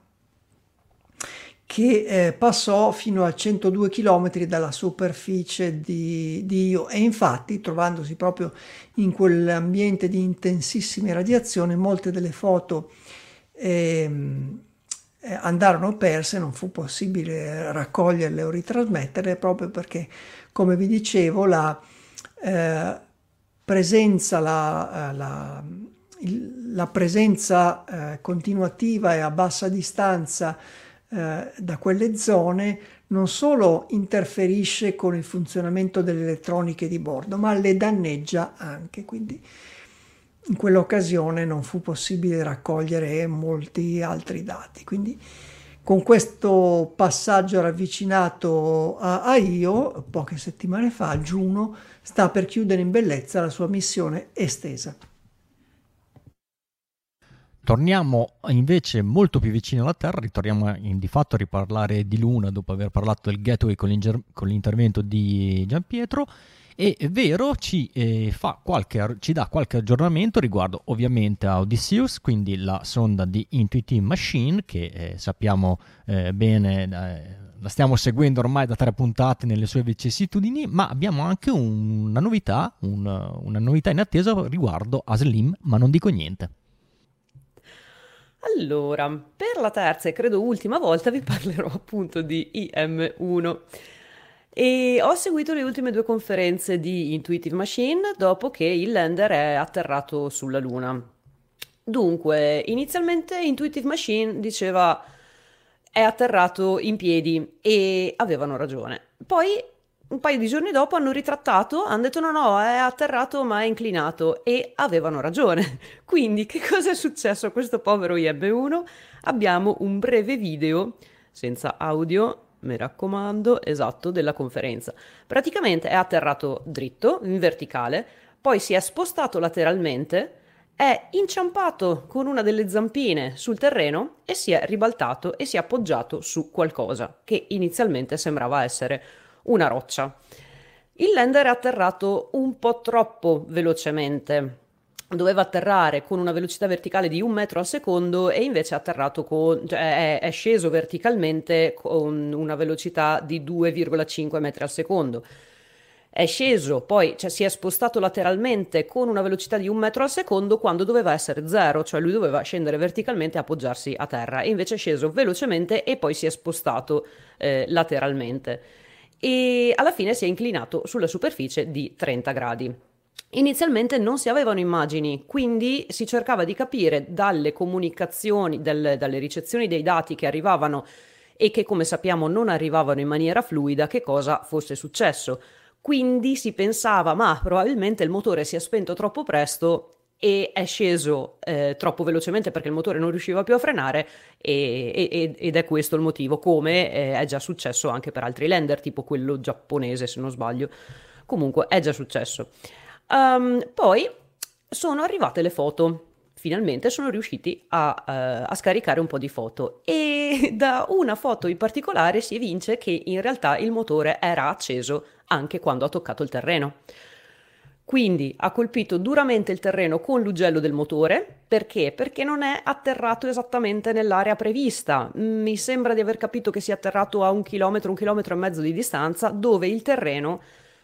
che eh, passò fino a centodue chilometri dalla superficie di, di Io, e infatti, trovandosi proprio in quell'ambiente di intensissime radiazioni, molte delle foto eh, andarono perse, non fu possibile raccoglierle o ritrasmetterle, proprio perché, come vi dicevo, la eh, presenza, la, la, la presenza eh, continuativa e a bassa distanza da quelle zone non solo interferisce con il funzionamento delle elettroniche di bordo, ma le danneggia anche. Quindi in quell'occasione non fu possibile raccogliere molti altri dati. Quindi con questo passaggio ravvicinato a, a Io poche settimane fa, Juno sta per chiudere in bellezza la sua missione estesa. Torniamo invece molto più vicino alla Terra, ritorniamo in, di fatto a riparlare di Luna dopo aver parlato del Gateway con, l'inter- con l'intervento di Gian Pietro, e Vero ci, eh, fa qualche, ci dà qualche aggiornamento riguardo ovviamente a Odysseus, quindi la sonda di Intuitive Machine che eh, sappiamo eh, bene, eh, la stiamo seguendo ormai da tre puntate nelle sue vicissitudini, ma abbiamo anche un, una novità, un, una novità in attesa riguardo a SLIM, ma non dico niente. Allora, per la terza e credo ultima volta vi parlerò appunto di I M uno, e ho seguito le ultime due conferenze di Intuitive Machine dopo che il lander è atterrato sulla Luna. Dunque, inizialmente Intuitive Machine diceva è atterrato in piedi, e avevano ragione. Poi un paio di giorni dopo hanno ritrattato, hanno detto no no, è atterrato ma è inclinato, e avevano ragione. Quindi che cosa è successo a questo povero I M uno? Abbiamo un breve video, senza audio, mi raccomando, esatto, della conferenza. Praticamente è atterrato dritto, in verticale, poi si è spostato lateralmente, è inciampato con una delle zampine sul terreno e si è ribaltato e si è appoggiato su qualcosa che inizialmente sembrava essere una roccia. Il lander è atterrato un po' troppo velocemente, doveva atterrare con una velocità verticale di un metro al secondo e invece è atterrato con, cioè è, è sceso verticalmente con una velocità di due virgola cinque metri al secondo. È sceso, poi cioè, si è spostato lateralmente con una velocità di un metro al secondo quando doveva essere zero, cioè lui doveva scendere verticalmente e appoggiarsi a terra, e invece è sceso velocemente e poi si è spostato eh, lateralmente. e alla fine si è inclinato sulla superficie di trenta gradi. Inizialmente non si avevano immagini, quindi si cercava di capire dalle comunicazioni, del, dalle ricezioni dei dati che arrivavano e che, come sappiamo, non arrivavano in maniera fluida, che cosa fosse successo. Quindi si pensava, ma probabilmente il motore si è spento troppo presto e è sceso eh, troppo velocemente perché il motore non riusciva più a frenare e, e, ed è questo il motivo, come eh, è già successo anche per altri lander, tipo quello giapponese se non sbaglio. Comunque è già successo. Um, poi sono arrivate le foto. Finalmente sono riusciti a, uh, a scaricare un po' di foto e da una foto in particolare si evince che in realtà il motore era acceso anche quando ha toccato il terreno. Quindi ha colpito duramente il terreno con l'ugello del motore. Perché? Perché non è atterrato esattamente nell'area prevista. Mi sembra di aver capito che sia atterrato a un chilometro, un chilometro e mezzo di distanza, dove il terreno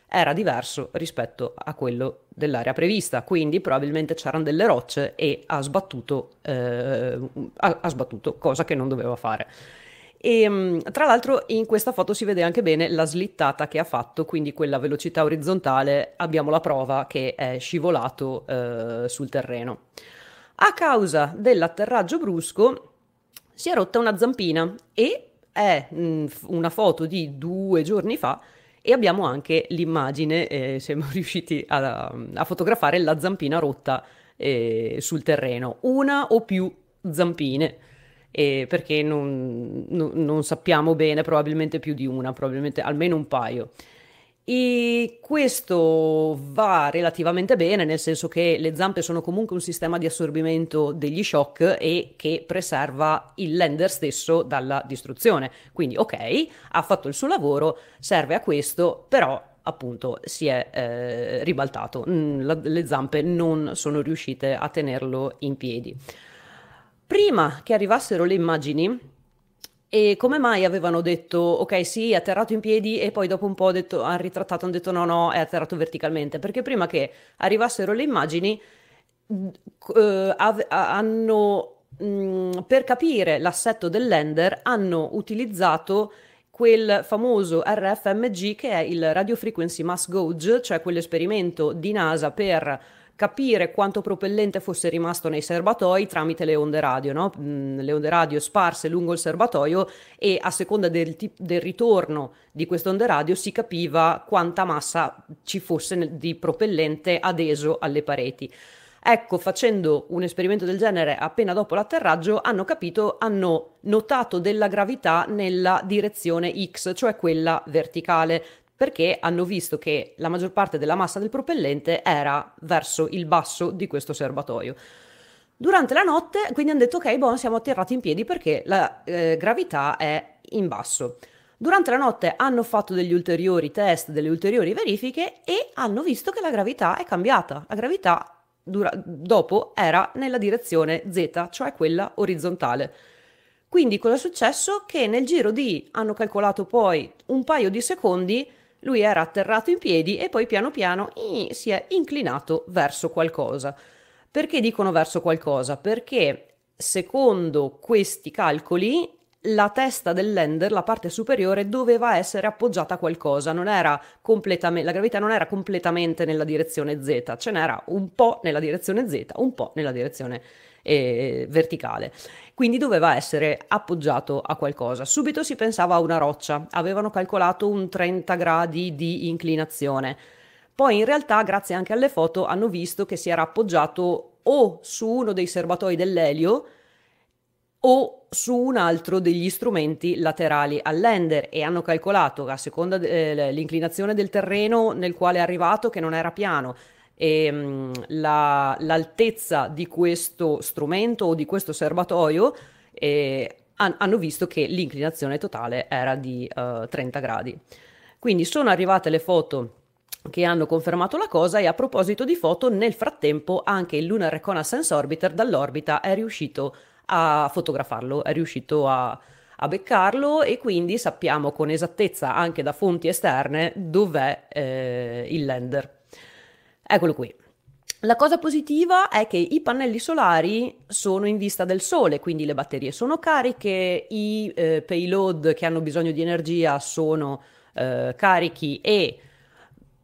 era diverso rispetto a quello dell'area prevista, quindi probabilmente c'erano delle rocce e ha sbattuto, eh, ha, ha sbattuto, cosa che non doveva fare. E, tra l'altro, in questa foto si vede anche bene la slittata che ha fatto, quindi quella velocità orizzontale, abbiamo la prova che è scivolato eh, sul terreno. A causa dell'atterraggio brusco si è rotta una zampina e è mh, una foto di due giorni fa, e abbiamo anche l'immagine, eh, siamo riusciti a, a fotografare la zampina rotta eh, sul terreno, una o più zampine, eh, perché non, non, non sappiamo bene, probabilmente più di una, probabilmente almeno un paio. E questo va relativamente bene, nel senso che le zampe sono comunque un sistema di assorbimento degli shock e che preserva il lander stesso dalla distruzione. Quindi ok, ha fatto il suo lavoro, serve a questo, però appunto si è eh, ribaltato, La, le zampe non sono riuscite a tenerlo in piedi. Prima che arrivassero le immagini, e come mai avevano detto ok sì è atterrato in piedi e poi dopo un po' detto, hanno ritrattato, hanno detto no no è atterrato verticalmente? Perché prima che arrivassero le immagini eh, hanno mh, per capire l'assetto del lander hanno utilizzato quel famoso R F M G, che è il Radio Frequency Mass Gauge, cioè quell'esperimento di NASA per capire quanto propellente fosse rimasto nei serbatoi tramite le onde radio, no? Le onde radio sparse lungo il serbatoio, e a seconda del, t- del ritorno di queste onde radio si capiva quanta massa ci fosse nel- di propellente adeso alle pareti. Ecco, facendo un esperimento del genere appena dopo l'atterraggio hanno capito, hanno notato della gravità nella direzione X, cioè quella verticale, perché hanno visto che la maggior parte della massa del propellente era verso il basso di questo serbatoio. Durante la notte quindi hanno detto ok, boh, siamo atterrati in piedi perché la eh, gravità è in basso. Durante la notte hanno fatto degli ulteriori test, delle ulteriori verifiche e hanno visto che la gravità è cambiata. La gravità dura- dopo era nella direzione Z, cioè quella orizzontale. Quindi cosa è successo? Che nel giro di, hanno calcolato poi un paio di secondi, lui era atterrato in piedi e poi piano piano ii, si è inclinato verso qualcosa. Perché dicono verso qualcosa? Perché secondo questi calcoli la testa del lander, la parte superiore, doveva essere appoggiata a qualcosa, non era completamente, la gravità non era completamente nella direzione Z, ce n'era un po' nella direzione Z, un po' nella direzione eh, verticale. Quindi doveva essere appoggiato a qualcosa. Subito si pensava a una roccia, avevano calcolato un trenta gradi di inclinazione. Poi in realtà, grazie anche alle foto, hanno visto che si era appoggiato o su uno dei serbatoi dell'elio o su un altro degli strumenti laterali al lander, e hanno calcolato, a seconda dell'inclinazione del terreno nel quale è arrivato, che non era piano, e la, l'altezza di questo strumento o di questo serbatoio, e han, hanno visto che l'inclinazione totale era di uh, trenta gradi. Quindi sono arrivate le foto che hanno confermato la cosa, e a proposito di foto, nel frattempo anche il Lunar Reconnaissance Orbiter dall'orbita è riuscito a fotografarlo, è riuscito a, a beccarlo, e quindi sappiamo con esattezza anche da fonti esterne dov'è eh, il lander. Eccolo qui. La cosa positiva è che i pannelli solari sono in vista del sole, quindi le batterie sono cariche, i eh, payload che hanno bisogno di energia sono eh, carichi e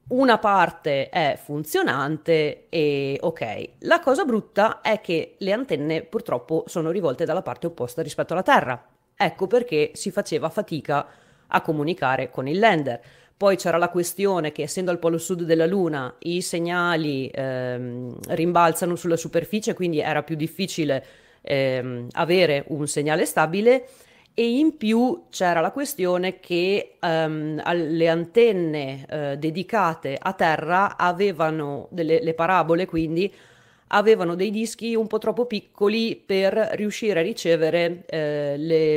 una parte è funzionante e ok. La cosa brutta è che le antenne purtroppo sono rivolte dalla parte opposta rispetto alla Terra. Ecco perché si faceva fatica a comunicare con il lander. Poi c'era la questione che, essendo al polo sud della Luna, i segnali ehm, rimbalzano sulla superficie, quindi era più difficile ehm, avere un segnale stabile, e in più c'era la questione che ehm, le antenne eh, dedicate a Terra avevano delle le parabole, quindi avevano dei dischi un po' troppo piccoli per riuscire a ricevere eh, le,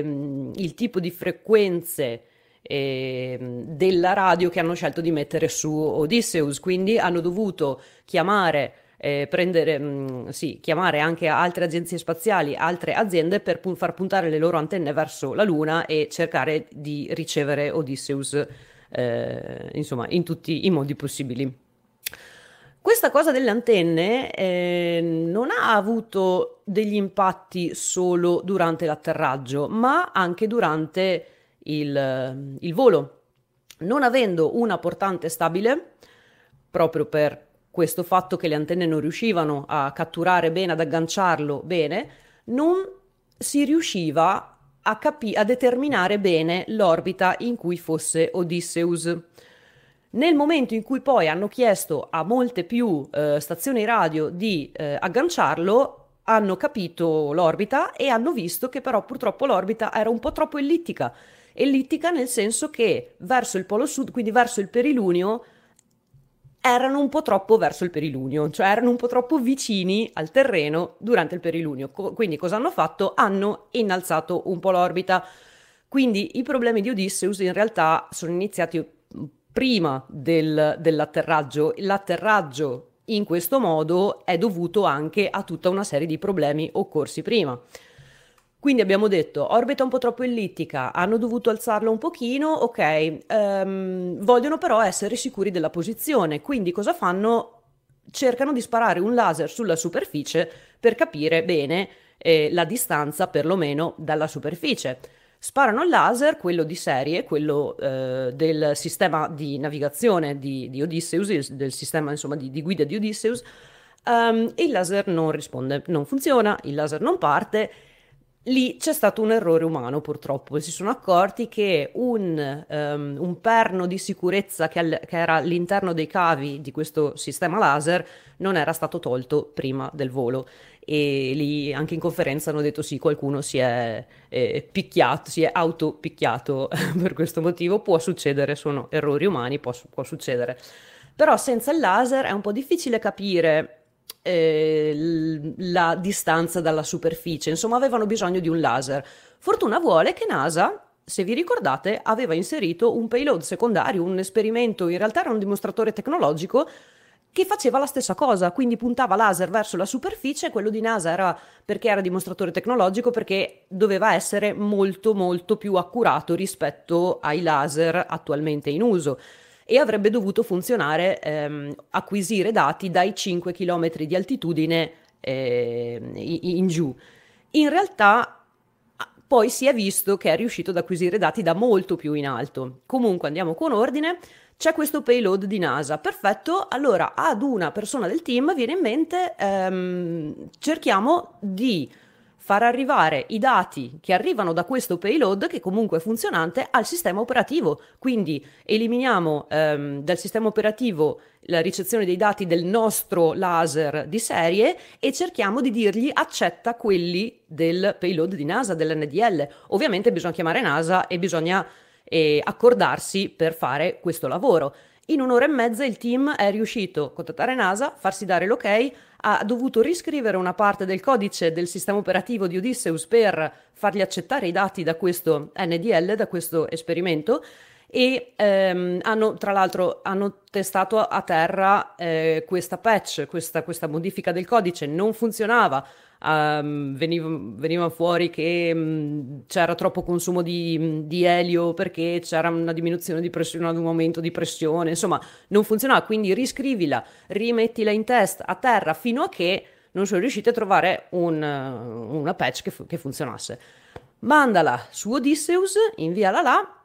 il tipo di frequenze della radio che hanno scelto di mettere su Odysseus, quindi hanno dovuto chiamare, eh, prendere, mh, sì, chiamare anche altre agenzie spaziali, altre aziende per pu- far puntare le loro antenne verso la Luna e cercare di ricevere Odysseus, eh, insomma, in tutti i modi possibili. Questa cosa delle antenne eh, non ha avuto degli impatti solo durante l'atterraggio, ma anche durante Il, il volo, non avendo una portante stabile, proprio per questo fatto che le antenne non riuscivano a catturare bene, ad agganciarlo bene, non si riusciva a capire, a determinare bene l'orbita in cui fosse Odysseus. Nel momento in cui poi hanno chiesto a molte più eh, stazioni radio di eh, agganciarlo, hanno capito l'orbita e hanno visto che però purtroppo l'orbita era un po' troppo ellittica. Ellittica nel senso che verso il polo sud, quindi verso il perilunio, erano un po' troppo verso il perilunio, cioè erano un po' troppo vicini al terreno durante il perilunio. Co- quindi cosa hanno fatto? Hanno innalzato un po' l'orbita. Quindi i problemi di Odysseus in realtà sono iniziati prima del, dell'atterraggio. L'atterraggio in questo modo è dovuto anche a tutta una serie di problemi occorsi prima. Quindi abbiamo detto orbita un po' troppo ellittica, hanno dovuto alzarlo un pochino, ok, um, vogliono però essere sicuri della posizione, quindi cosa fanno? Cercano di sparare un laser sulla superficie per capire bene eh, la distanza perlomeno dalla superficie. Sparano il laser, quello di serie, quello eh, del sistema di navigazione di, di Odysseus, del sistema insomma di, di guida di Odysseus, um, e il laser non risponde, non funziona, il laser non parte. Lì c'è stato un errore umano, purtroppo. Si sono accorti che un, um, un perno di sicurezza che, al, che era all'interno dei cavi di questo sistema laser non era stato tolto prima del volo, e lì anche in conferenza hanno detto sì, qualcuno si è eh, picchiato, si è autopicchiato per questo motivo. Può succedere, sono errori umani, può, può succedere. Però senza il laser è un po' difficile capire Eh, la distanza dalla superficie, insomma avevano bisogno di un laser. Fortuna vuole che NASA, se vi ricordate, aveva inserito un payload secondario, un esperimento, in realtà era un dimostratore tecnologico che faceva la stessa cosa, quindi puntava laser verso la superficie. Quello di NASA era perché era dimostratore tecnologico, perché doveva essere molto molto più accurato rispetto ai laser attualmente in uso, e avrebbe dovuto funzionare, ehm, acquisire dati dai cinque chilometri di altitudine eh, in giù. In realtà poi si è visto che è riuscito ad acquisire dati da molto più in alto. Comunque andiamo con ordine, c'è questo payload di NASA, perfetto. Allora ad una persona del team viene in mente, ehm, cerchiamo di far arrivare i dati che arrivano da questo payload, che comunque è funzionante, al sistema operativo. Quindi eliminiamo ehm, dal sistema operativo la ricezione dei dati del nostro laser di serie e cerchiamo di dirgli accetta quelli del payload di NASA, dell'N D L. Ovviamente bisogna chiamare NASA e bisogna eh, accordarsi per fare questo lavoro. In un'ora e mezza il team è riuscito a contattare NASA, farsi dare l'ok, ha dovuto riscrivere una parte del codice del sistema operativo di Odysseus per fargli accettare i dati da questo N D L, da questo esperimento, e ehm, hanno tra l'altro hanno testato a terra eh, questa patch, questa, questa modifica del codice, non funzionava. Um, veniva, veniva fuori che um, c'era troppo consumo di, di elio perché c'era una diminuzione di pressione, un aumento di pressione, insomma non funzionava, quindi riscrivila, rimettila in test a terra, fino a che non sono riusciti a trovare un, una patch che, che funzionasse. Mandala su Odysseus, inviala là,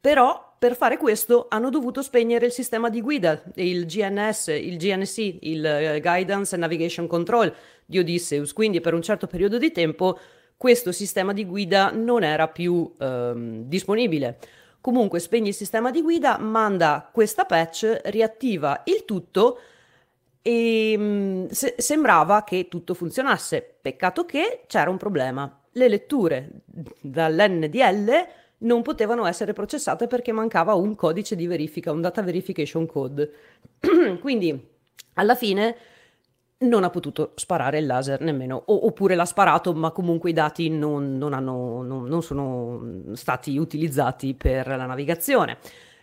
però per fare questo hanno dovuto spegnere il sistema di guida, il G N S, il G N C, il Guidance and Navigation Control di Odysseus, quindi per un certo periodo di tempo questo sistema di guida non era più ehm, disponibile. Comunque spegni il sistema di guida, manda questa patch, riattiva il tutto e mh, se- sembrava che tutto funzionasse, peccato che c'era un problema. Le letture dall'N D L non potevano essere processate perché mancava un codice di verifica, un data verification code. Quindi alla fine non ha potuto sparare il laser nemmeno, o- oppure l'ha sparato ma comunque i dati non, non, hanno, non, non sono stati utilizzati per la navigazione.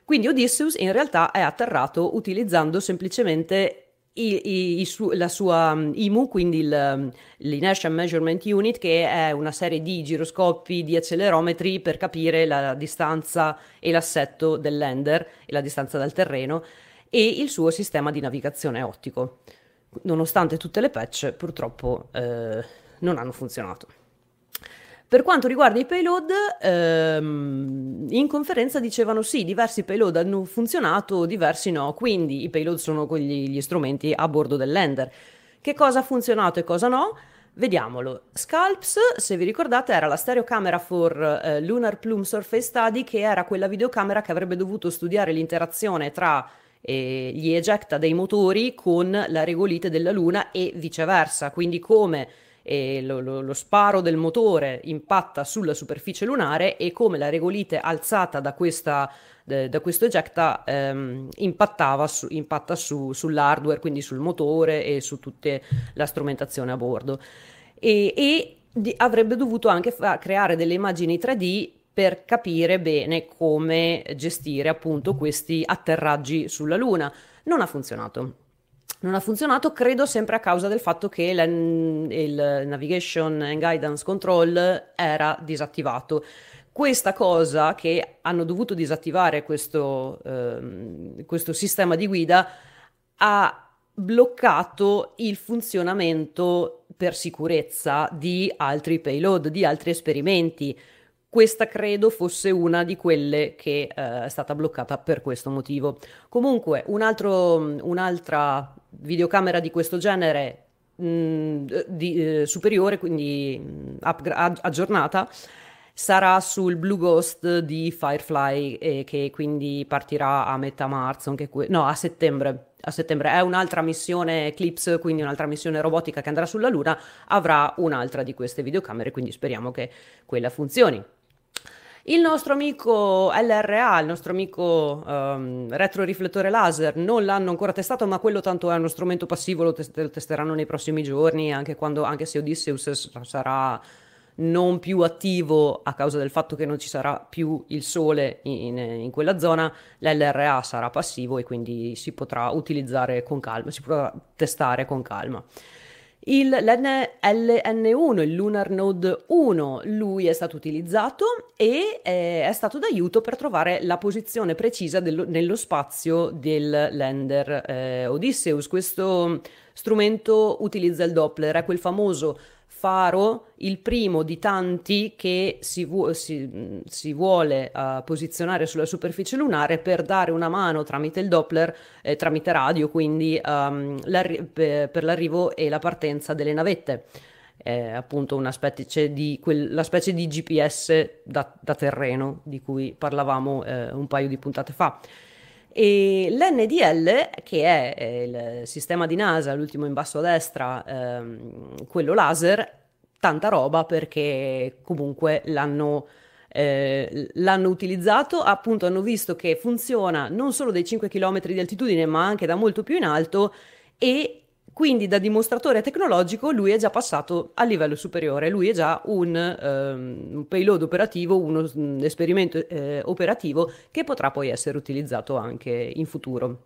Quindi Odysseus in realtà è atterrato utilizzando semplicemente I, i, i su, la sua I M U, quindi il, l'Inertia Measurement Unit, che è una serie di giroscopi, di accelerometri per capire la distanza e l'assetto del lander e la distanza dal terreno, e il suo sistema di navigazione ottico. Nonostante tutte le patch, purtroppo eh, non hanno funzionato. Per quanto riguarda i payload, ehm, in conferenza dicevano sì, diversi payload hanno funzionato, diversi no, quindi i payload sono quegli, gli strumenti a bordo del lander. Che cosa ha funzionato e cosa no? Vediamolo. Scalps, se vi ricordate, era la stereocamera for eh, Lunar Plume Surface Study, che era quella videocamera che avrebbe dovuto studiare l'interazione tra eh, gli ejecta dei motori con la regolite della Luna e viceversa, quindi come e lo, lo, lo sparo del motore impatta sulla superficie lunare e come la regolite alzata da, questa, da questo ejecta ehm, impattava su, impatta su, sull'hardware, quindi sul motore e su tutta la strumentazione a bordo, e, e di, avrebbe dovuto anche fa, creare delle immagini tre D per capire bene come gestire appunto questi atterraggi sulla Luna. Non ha funzionato. Non ha funzionato, credo sempre a causa del fatto che la, il Navigation and Guidance Control era disattivato. Questa cosa che hanno dovuto disattivare questo, eh, questo sistema di guida ha bloccato il funzionamento per sicurezza di altri payload, di altri esperimenti. Questa credo fosse una di quelle che eh, è stata bloccata per questo motivo. Comunque, un altro, un'altra videocamera di questo genere, mh, di, eh, superiore, quindi upgra- aggiornata, sarà sul Blue Ghost di Firefly, eh, che quindi partirà a metà marzo, anche que- no, a settembre. A settembre è un'altra missione Eclipse, quindi un'altra missione robotica che andrà sulla Luna, avrà un'altra di queste videocamere, quindi speriamo che quella funzioni. Il nostro amico L R A, il nostro amico um, retroriflettore laser, non l'hanno ancora testato, ma quello tanto è uno strumento passivo, lo, test- lo testeranno nei prossimi giorni, anche, quando, anche se Odysseus sarà non più attivo a causa del fatto che non ci sarà più il sole in, in quella zona, l'L R A sarà passivo e quindi si potrà utilizzare con calma, si potrà testare con calma. Il L N uno, il Lunar Node uno, lui è stato utilizzato e è stato d'aiuto per trovare la posizione precisa dello, nello spazio del lander eh, Odysseus. Questo strumento utilizza il Doppler, è quel famoso faro, il primo di tanti che si, vu- si, si vuole uh, posizionare sulla superficie lunare per dare una mano tramite il Doppler, eh, tramite radio, quindi um, l'arri- per l'arrivo e la partenza delle navette. È appunto una specie di, quella specie di G P S da, da terreno di cui parlavamo eh, un paio di puntate fa. E l'N D L, che è il sistema di NASA, l'ultimo in basso a destra, ehm, quello laser, tanta roba perché comunque l'hanno, eh, l'hanno utilizzato, appunto hanno visto che funziona non solo dai cinque chilometri di altitudine ma anche da molto più in alto, e quindi da dimostratore tecnologico lui è già passato a livello superiore, lui è già un, um, un payload operativo, uno un esperimento eh, operativo che potrà poi essere utilizzato anche in futuro.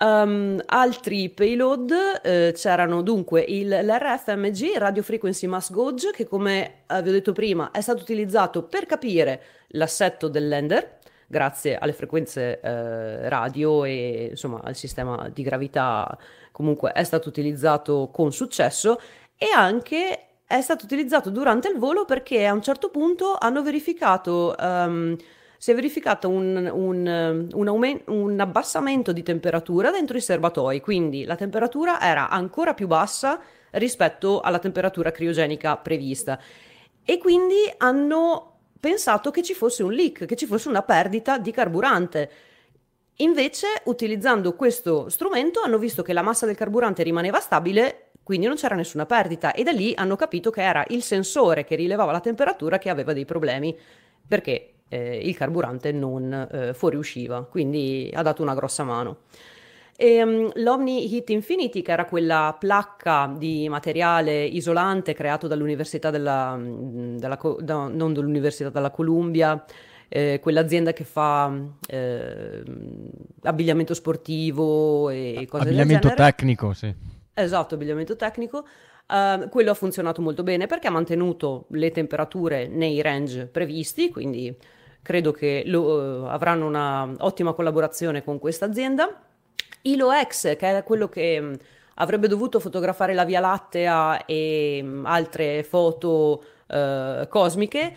Um, altri payload eh, c'erano dunque il, l'R F M G, Radio Frequency Mass Gauge, che come vi ho detto prima è stato utilizzato per capire l'assetto del lander, grazie alle frequenze eh, radio e insomma al sistema di gravità. Comunque è stato utilizzato con successo e anche è stato utilizzato durante il volo perché a un certo punto hanno verificato um, si è verificato un, un, un, aument- un abbassamento di temperatura dentro i serbatoi, quindi la temperatura era ancora più bassa rispetto alla temperatura criogenica prevista, e quindi hanno pensato che ci fosse un leak, che ci fosse una perdita di carburante. Invece, utilizzando questo strumento, hanno visto che la massa del carburante rimaneva stabile, quindi non c'era nessuna perdita, e da lì hanno capito che era il sensore che rilevava la temperatura che aveva dei problemi, perché eh, il carburante non eh, fuoriusciva, quindi ha dato una grossa mano. E, um, l'Omni Heat Infinity, che era quella placca di materiale isolante creato dall'università della, della da, non dall'università della Columbia, eh, quell'azienda che fa eh, abbigliamento sportivo e cose del genere. Abbigliamento tecnico, sì. Esatto, abbigliamento tecnico. Uh, quello ha funzionato molto bene perché ha mantenuto le temperature nei range previsti, quindi credo che lo, uh, avranno una ottima collaborazione con questa azienda. I L O X, che è quello che mh, avrebbe dovuto fotografare la Via Lattea e mh, altre foto uh, cosmiche,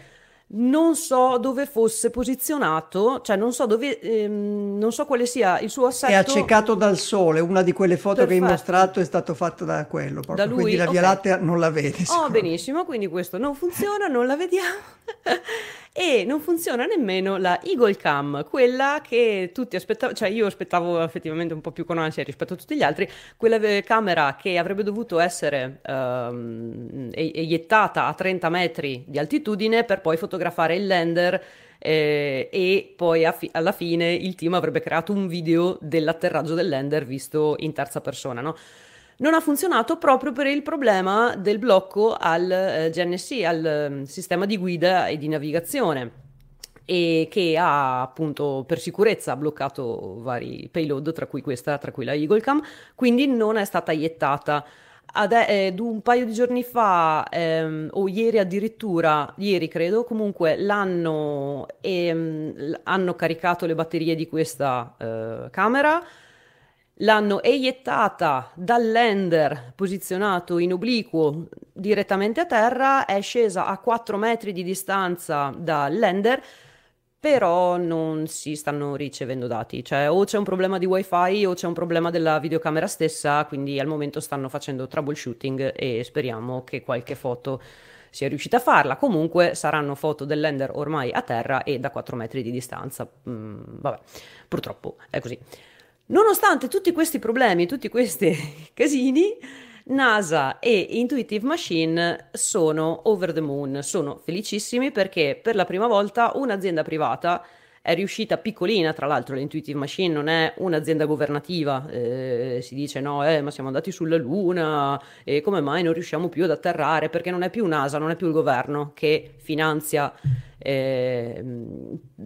non so dove fosse posizionato, cioè non so dove, ehm, non so quale sia il suo assetto. È accecato dal sole, una di quelle foto Perfetto. Che hai mostrato è stata fatta da quello, proprio. Da lui? Quindi la Via okay. Lattea non la vede. Oh, benissimo, quindi questo non funziona, non la vediamo. E non funziona nemmeno la Eagle Cam, quella che tutti aspettavano, cioè io aspettavo effettivamente un po' più con ansia rispetto a tutti gli altri, quella camera che avrebbe dovuto essere um, eiettata a trenta metri di altitudine per poi fotografare il lander, eh, e poi affi- alla fine il team avrebbe creato un video dell'atterraggio del lander visto in terza persona, no? Non ha funzionato proprio per il problema del blocco al eh, G N S S, al eh, sistema di guida e di navigazione, e che ha appunto per sicurezza bloccato vari payload, tra cui questa, tra cui la Eagle Cam, quindi non è stata iettata. Ad, eh, un paio di giorni fa, ehm, o ieri addirittura, ieri credo, comunque l'hanno ehm, hanno caricato le batterie di questa eh, camera, l'hanno eiettata dal lander posizionato in obliquo direttamente a terra, è scesa a quattro metri di distanza dal lander, però non si stanno ricevendo dati, cioè o c'è un problema di wifi o c'è un problema della videocamera stessa, quindi al momento stanno facendo troubleshooting e speriamo che qualche foto sia riuscita a farla. Comunque saranno foto del lander ormai a terra e da quattro metri di distanza, mm, vabbè, purtroppo è così. Nonostante tutti questi problemi, tutti questi casini, NASA e Intuitive Machine sono over the moon, sono felicissimi perché per la prima volta un'azienda privata è riuscita, piccolina tra l'altro, l'Intuitive Machine non è un'azienda governativa, eh, si dice no, eh, ma siamo andati sulla Luna e come mai non riusciamo più ad atterrare, perché non è più NASA, non è più il governo che finanzia Eh,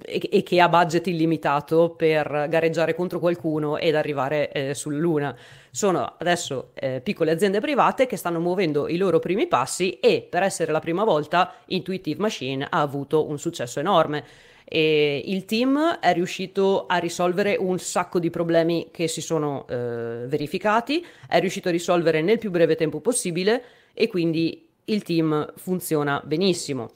e, e che ha budget illimitato per gareggiare contro qualcuno ed arrivare eh, sulla Luna. Sono adesso eh, piccole aziende private che stanno muovendo i loro primi passi, e per essere la prima volta Intuitive Machine ha avuto un successo enorme e il team è riuscito a risolvere un sacco di problemi che si sono eh, verificati, è riuscito a risolvere nel più breve tempo possibile e quindi il team funziona benissimo.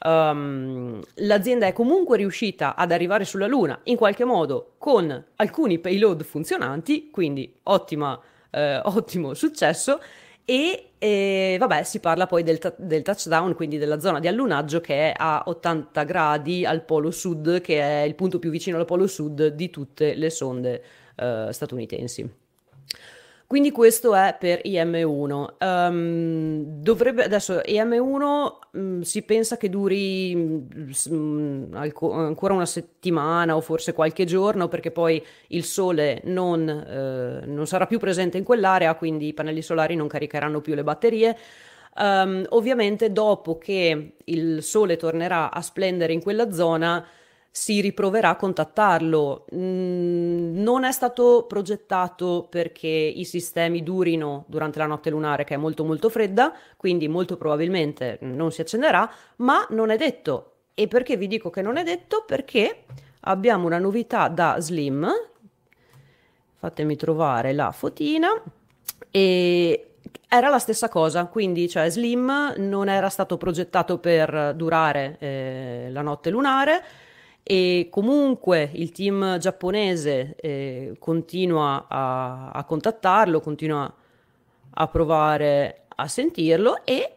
Um, l'azienda è comunque riuscita ad arrivare sulla Luna in qualche modo con alcuni payload funzionanti, quindi ottima, eh, ottimo successo, e eh, vabbè, si parla poi del, ta- del touchdown, quindi della zona di allunaggio, che è a ottanta gradi al polo sud, che è il punto più vicino al polo sud di tutte le sonde eh, statunitensi. Quindi questo è per I M uno. Um, dovrebbe, adesso I M uno mh, si pensa che duri mh, alco- ancora una settimana o forse qualche giorno, perché poi il sole non, eh, non sarà più presente in quell'area, quindi i pannelli solari non caricheranno più le batterie. Um, ovviamente dopo che il sole tornerà a splendere in quella zona si riproverà a contattarlo. Mm, non è stato progettato perché i sistemi durino durante la notte lunare, che è molto molto fredda, quindi molto probabilmente non si accenderà, ma non è detto. E perché vi dico che non è detto? Perché abbiamo una novità da SLIM, fatemi trovare la fotina, e era la stessa cosa, quindi cioè SLIM non era stato progettato per durare eh, la notte lunare, E comunque il team giapponese eh, continua a, a contattarlo, continua a provare a sentirlo, e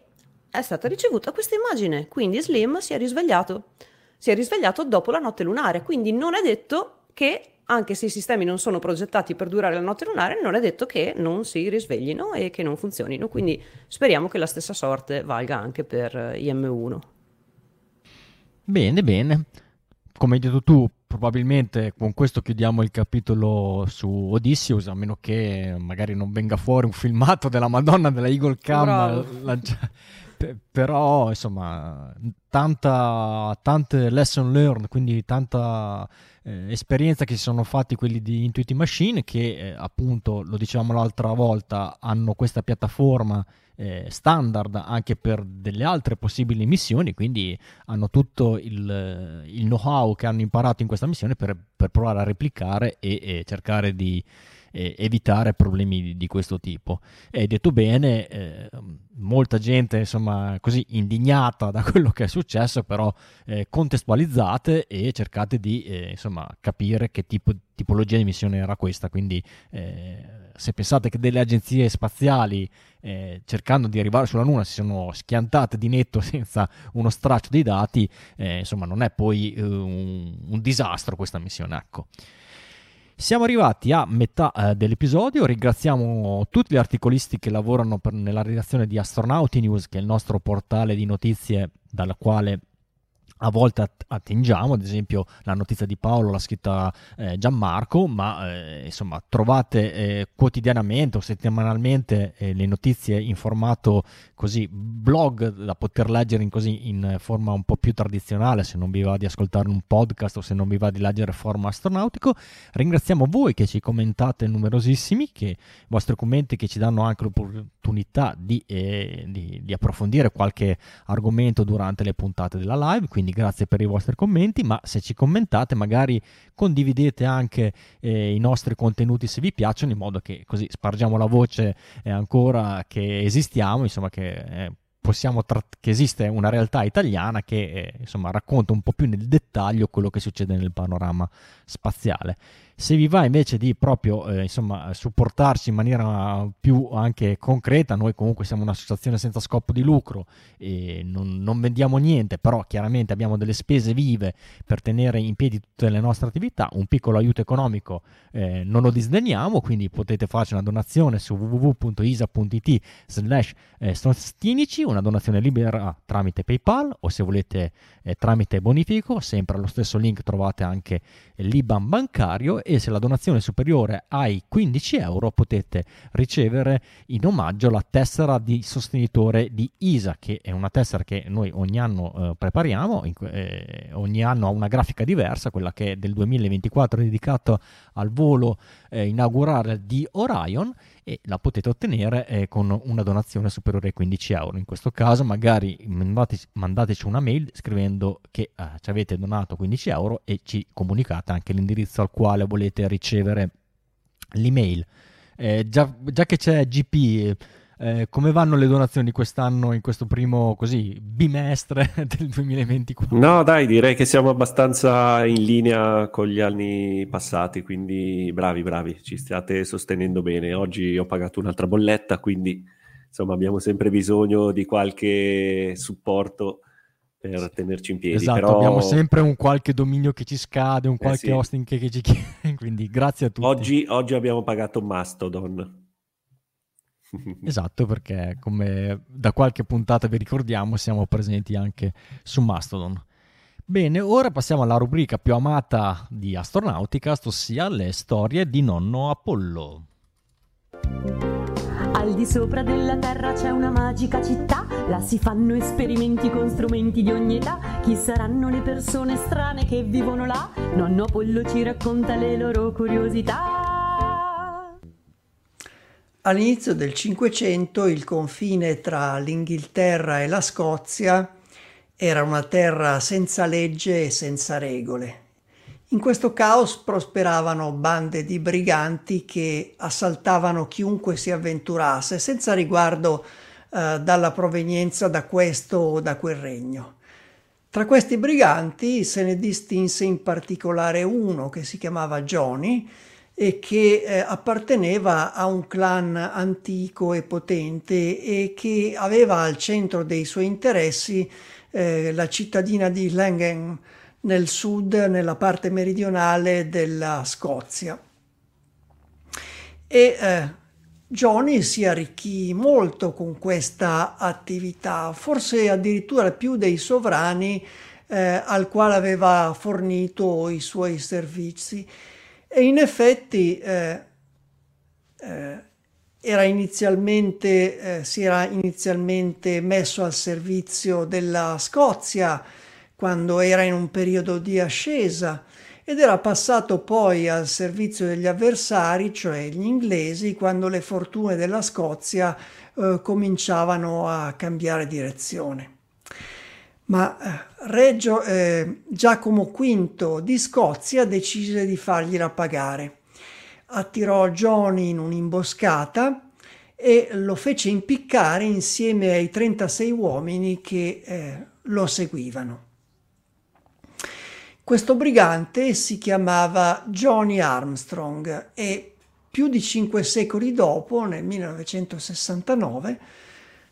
è stata ricevuta questa immagine. Quindi Slim si è risvegliato, si è risvegliato dopo la notte lunare, quindi non è detto che, anche se i sistemi non sono progettati per durare la notte lunare, non è detto che non si risveglino e che non funzionino, quindi speriamo che la stessa sorte valga anche per I M uno. Bene, bene. Come hai detto tu, probabilmente con questo chiudiamo il capitolo su Odysseus, a meno che magari non venga fuori un filmato della Madonna della Eagle Cam. La... Però, insomma, tanta, tante lesson learned, quindi tanta eh, esperienza che si sono fatti quelli di Intuitive Machine, che eh, appunto, lo dicevamo l'altra volta, hanno questa piattaforma standard anche per delle altre possibili missioni, quindi hanno tutto il, il know-how che hanno imparato in questa missione per, per provare a replicare e, e cercare di e, evitare problemi di, di questo tipo. E detto bene, eh, molta gente, insomma, così indignata da quello che è successo, però eh, contestualizzate e cercate di eh, insomma, capire che tipo, tipologia di missione era questa, quindi eh, se pensate che delle agenzie spaziali eh, cercando di arrivare sulla Luna si sono schiantate di netto senza uno straccio dei dati, eh, insomma non è poi eh, un, un disastro questa missione, ecco. Siamo arrivati a metà eh, dell'episodio, ringraziamo tutti gli articolisti che lavorano per, nella redazione di Astronauti News, che è il nostro portale di notizie dalla quale a volte attingiamo, ad esempio la notizia di Paolo l'ha scritta eh, Gianmarco, ma eh, insomma trovate eh, quotidianamente o settimanalmente eh, le notizie in formato così blog da poter leggere in, così, in forma un po' più tradizionale, se non vi va di ascoltare un podcast o se non vi va di leggere forma astronautico. Ringraziamo voi che ci commentate, numerosissimi, che i vostri commenti che ci danno anche l'opportunità di, eh, di, di approfondire qualche argomento durante le puntate della live, quindi grazie per i vostri commenti, ma se ci commentate magari condividete anche eh, i nostri contenuti se vi piacciono, in modo che così spargiamo la voce eh, ancora che esistiamo, insomma che, eh, possiamo tra- che esiste una realtà italiana che eh, insomma racconta un po' più nel dettaglio quello che succede nel panorama spaziale. Se vi va invece di proprio eh, insomma supportarci in maniera più anche concreta, noi comunque siamo un'associazione senza scopo di lucro e non, non vendiamo niente, però chiaramente abbiamo delle spese vive per tenere in piedi tutte le nostre attività, un piccolo aiuto economico eh, non lo disdegniamo, quindi potete farci una donazione su w w w punto isa punto it slash stonici, una donazione libera tramite PayPal o se volete eh, tramite bonifico, sempre allo stesso link trovate anche l'I B A N bancario, e se la donazione è superiore ai quindici euro potete ricevere in omaggio la tessera di sostenitore di I S A, che è una tessera che noi ogni anno eh, prepariamo, in, eh, ogni anno ha una grafica diversa, quella che è del duemilaventiquattro è dedicata al volo eh, inaugurale di Orion, e la potete ottenere eh, con una donazione superiore ai quindici euro. In questo caso magari mandateci, mandateci una mail scrivendo che eh, ci avete donato quindici euro e ci comunicate anche l'indirizzo al quale volete ricevere l'email. Eh, già, già che c'è G P, eh, come vanno le donazioni di quest'anno, in questo primo così bimestre del duemilaventiquattro? No, dai, direi che siamo abbastanza in linea con gli anni passati, quindi bravi, bravi, ci state sostenendo bene. Oggi ho pagato un'altra bolletta, quindi insomma abbiamo sempre bisogno di qualche supporto per sì, tenerci in piedi. Esatto, però... abbiamo sempre un qualche dominio che ci scade, un eh qualche sì. hosting che, che ci chiede, quindi grazie a tutti. Oggi, oggi abbiamo pagato Mastodon. Esatto, perché come da qualche puntata vi ricordiamo siamo presenti anche su Mastodon. Bene, ora passiamo alla rubrica più amata di Astronauticast, ossia le storie di nonno Apollo. Al di sopra della terra c'è una magica città, là si fanno esperimenti con strumenti di ogni età. Chi saranno le persone strane che vivono là? Nonno Apollo ci racconta le loro curiosità. All'inizio del Cinquecento il confine tra l'Inghilterra e la Scozia era una terra senza legge e senza regole. In questo caos prosperavano bande di briganti che assaltavano chiunque si avventurasse, senza riguardo eh, dalla provenienza da questo o da quel regno. Tra questi briganti se ne distinse in particolare uno che si chiamava Johnny e che eh, apparteneva a un clan antico e potente e che aveva al centro dei suoi interessi eh, la cittadina di Langham nel sud, nella parte meridionale della Scozia. E eh, Johnny si arricchì molto con questa attività, forse addirittura più dei sovrani eh, al quale aveva fornito i suoi servizi. E in effetti eh, eh, era inizialmente, eh, si era inizialmente messo al servizio della Scozia quando era in un periodo di ascesa, ed era passato poi al servizio degli avversari, cioè gli inglesi, quando le fortune della Scozia eh, cominciavano a cambiare direzione. Ma eh, Reggio, eh, Giacomo quinto di Scozia decise di fargliela pagare. Attirò Johnny in un'imboscata e lo fece impiccare insieme ai trentasei uomini che eh, lo seguivano. Questo brigante si chiamava Johnny Armstrong e più di cinque secoli dopo, nel millenovecentosessantanove,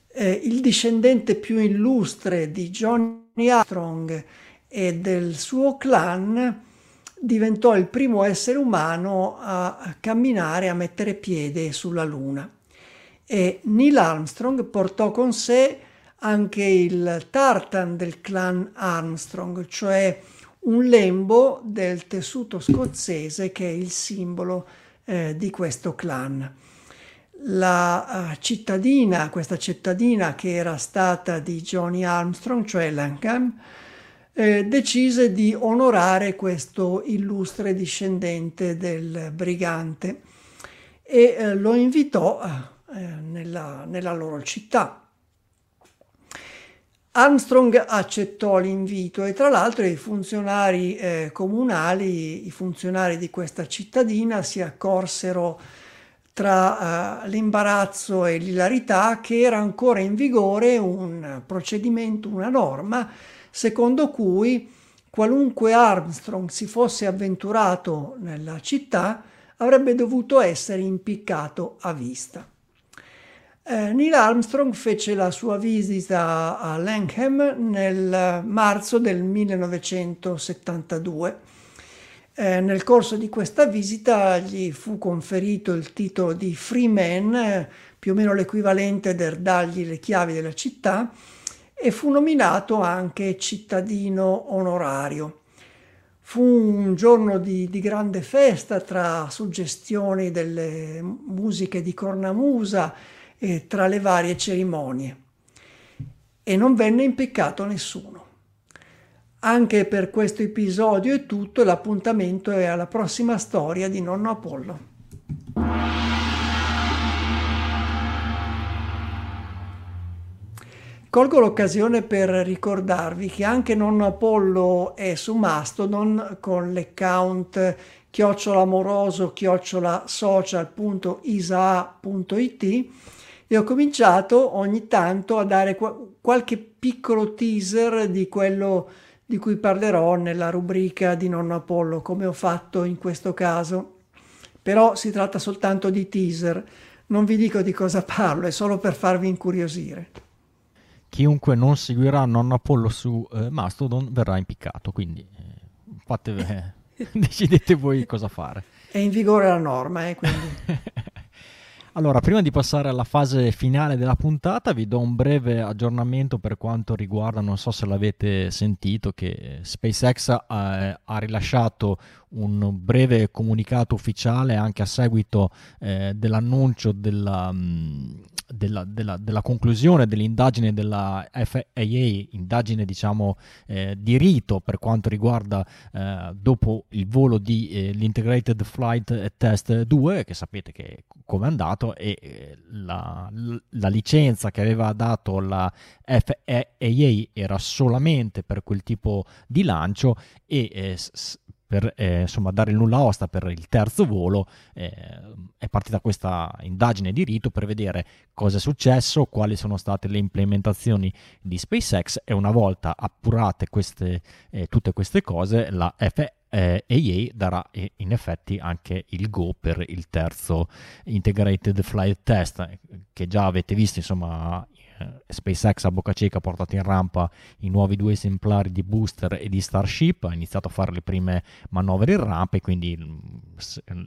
eh, il discendente più illustre di Johnny Armstrong e del suo clan diventò il primo essere umano a camminare, a mettere piede sulla Luna. E Neil Armstrong portò con sé anche il tartan del clan Armstrong, cioè un lembo del tessuto scozzese che è il simbolo eh, di questo clan. La uh, cittadina, questa cittadina che era stata di Johnny Armstrong, cioè Langham, eh, decise di onorare questo illustre discendente del brigante e eh, lo invitò eh, nella, nella loro città. Armstrong accettò l'invito e tra l'altro i funzionari eh, comunali, i funzionari di questa cittadina si accorsero tra eh, l'imbarazzo e l'ilarità che era ancora in vigore un procedimento, una norma, secondo cui qualunque Armstrong si fosse avventurato nella città avrebbe dovuto essere impiccato a vista. Eh, Neil Armstrong fece la sua visita a Langham nel marzo del millenovecentosettantadue. Eh, nel corso di questa visita gli fu conferito il titolo di Free Man, eh, più o meno l'equivalente del dargli le chiavi della città, e fu nominato anche cittadino onorario. Fu un giorno di, di grande festa tra suggestioni delle musiche di cornamusa e tra le varie cerimonie, e non venne impiccato nessuno. Anche per questo episodio è tutto, l'appuntamento è alla prossima storia di Nonno Apollo. Colgo l'occasione per ricordarvi che anche Nonno Apollo è su Mastodon con l'account chiocciola amoroso chiocciola social punto isa punto it e ho cominciato ogni tanto a dare qualche piccolo teaser di quello di cui parlerò nella rubrica di Nonno Apollo, come ho fatto in questo caso. Però si tratta soltanto di teaser, non vi dico di cosa parlo, è solo per farvi incuriosire. Chiunque non seguirà Nonno Apollo su eh, Mastodon verrà impiccato, quindi eh, fate, eh, decidete voi cosa fare. È in vigore la norma, eh, quindi... Allora, prima di passare alla fase finale della puntata, vi do un breve aggiornamento per quanto riguarda, non so se l'avete sentito, che SpaceX ha, ha rilasciato un breve comunicato ufficiale anche a seguito eh, dell'annuncio della, della, della, della conclusione dell'indagine della F A A, indagine diciamo eh, di rito per quanto riguarda eh, dopo il volo di eh, l'Integrated Flight Test due, che sapete che com'è andato, e la, la licenza che aveva dato la F A A era solamente per quel tipo di lancio e eh, per eh, insomma, dare il nulla osta per il terzo volo, eh, è partita questa indagine di rito per vedere cosa è successo, quali sono state le implementazioni di SpaceX, e una volta appurate queste, eh, tutte queste cose, la F A A Eh, darà in effetti anche il go per il terzo Integrated Flight Test, che già avete visto, insomma, SpaceX a bocca cieca ha portato in rampa i nuovi due esemplari di booster e di Starship, ha iniziato a fare le prime manovre in rampa, e quindi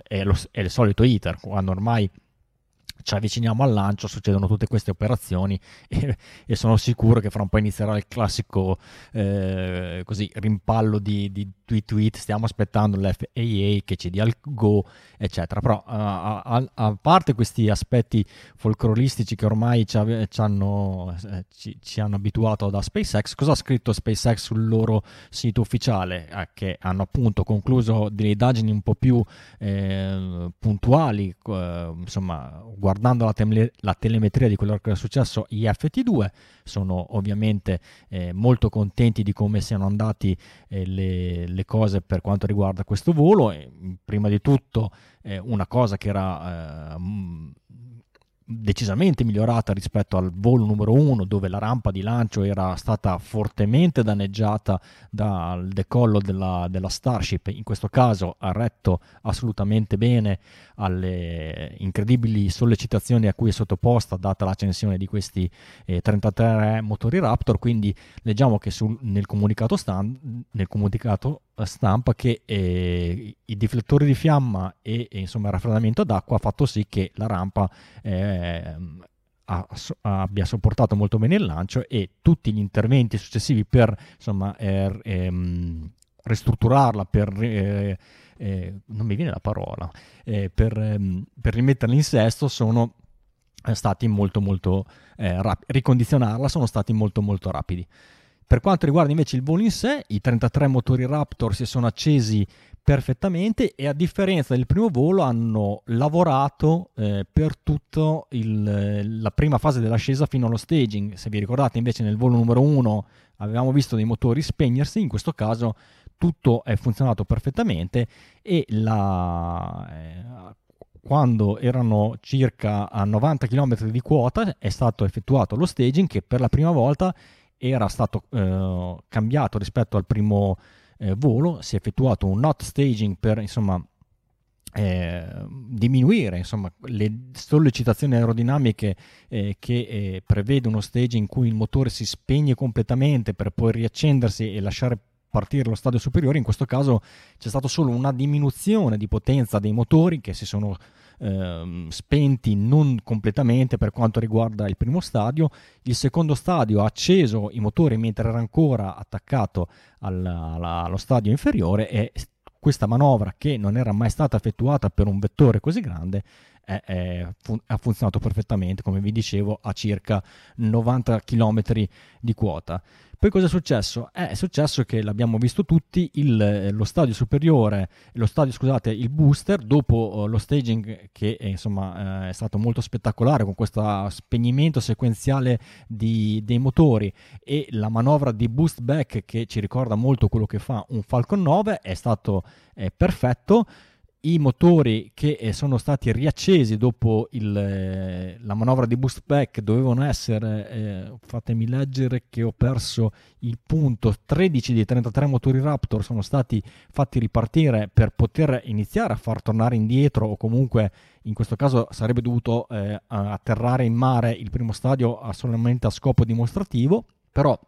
è, lo, è il solito iter, quando ormai ci avviciniamo al lancio succedono tutte queste operazioni, e, e sono sicuro che fra un po' inizierà il classico eh, così rimpallo di, di tweet tweet stiamo aspettando l'F A A che ci dia il go eccetera. Però a, a, a parte questi aspetti folcloristici che ormai ci, ave, ci, hanno, eh, ci, ci hanno abituato da SpaceX, cosa ha scritto SpaceX sul loro sito ufficiale? Eh, che hanno appunto concluso delle indagini un po' più eh, puntuali, eh, insomma, guardando la, tele- la telemetria di quello che è successo gli F T due. Sono ovviamente eh, molto contenti di come siano andati eh, le, le cose per quanto riguarda questo volo. E, prima di tutto eh, una cosa che era eh, decisamente migliorata rispetto al volo numero uno, dove la rampa di lancio era stata fortemente danneggiata dal decollo della, della Starship. In questo caso ha retto assolutamente bene alle incredibili sollecitazioni a cui è sottoposta, data l'accensione di questi eh, trentatré motori Raptor. Quindi leggiamo che sul, nel comunicato stampa, nel comunicato stampa che eh, i riflettori di fiamma e, e insomma il raffreddamento d'acqua ha fatto sì che la rampa eh, ha, abbia sopportato molto bene il lancio, e tutti gli interventi successivi per insomma er, ehm, ristrutturarla, per eh, eh, non mi viene la parola, eh, per, ehm, per rimetterla in sesto sono stati molto molto eh, rap- ricondizionarla sono stati molto molto rapidi. Per quanto riguarda invece il volo in sé, i trentatré motori Raptor si sono accesi perfettamente, e a differenza del primo volo hanno lavorato eh, per tutta la prima fase dell'ascesa fino allo staging. Se vi ricordate, invece nel volo numero uno avevamo visto dei motori spegnersi, in questo caso tutto è funzionato perfettamente, e la... Eh, quando erano circa a novanta chilometri di quota è stato effettuato lo staging, che per la prima volta era stato eh, cambiato rispetto al primo eh, volo. Si è effettuato un not staging per insomma eh, diminuire insomma le sollecitazioni aerodinamiche eh, che eh, prevede uno staging in cui il motore si spegne completamente per poi riaccendersi e lasciare partire lo stadio superiore. In questo caso c'è stata solo una diminuzione di potenza dei motori, che si sono ehm, spenti non completamente per quanto riguarda il primo stadio. Il secondo stadio ha acceso i motori mentre era ancora attaccato alla, alla, allo stadio inferiore, e questa manovra, che non era mai stata effettuata per un vettore così grande, è, è, fun- ha funzionato perfettamente, come vi dicevo, a circa novanta chilometri di quota. Poi cosa è successo? È successo che l'abbiamo visto tutti, il, lo stadio superiore, lo stadio scusate, il booster, dopo lo staging che è, insomma, è stato molto spettacolare, con questo spegnimento sequenziale di, dei motori e la manovra di boost back che ci ricorda molto quello che fa un Falcon nove, è stato è perfetto. I motori che sono stati riaccesi dopo il, la manovra di boost back dovevano essere, eh, fatemi leggere che ho perso il punto, tredici dei trentatré motori Raptor sono stati fatti ripartire per poter iniziare a far tornare indietro, o comunque in questo caso sarebbe dovuto eh, atterrare in mare il primo stadio solamente a scopo dimostrativo. Però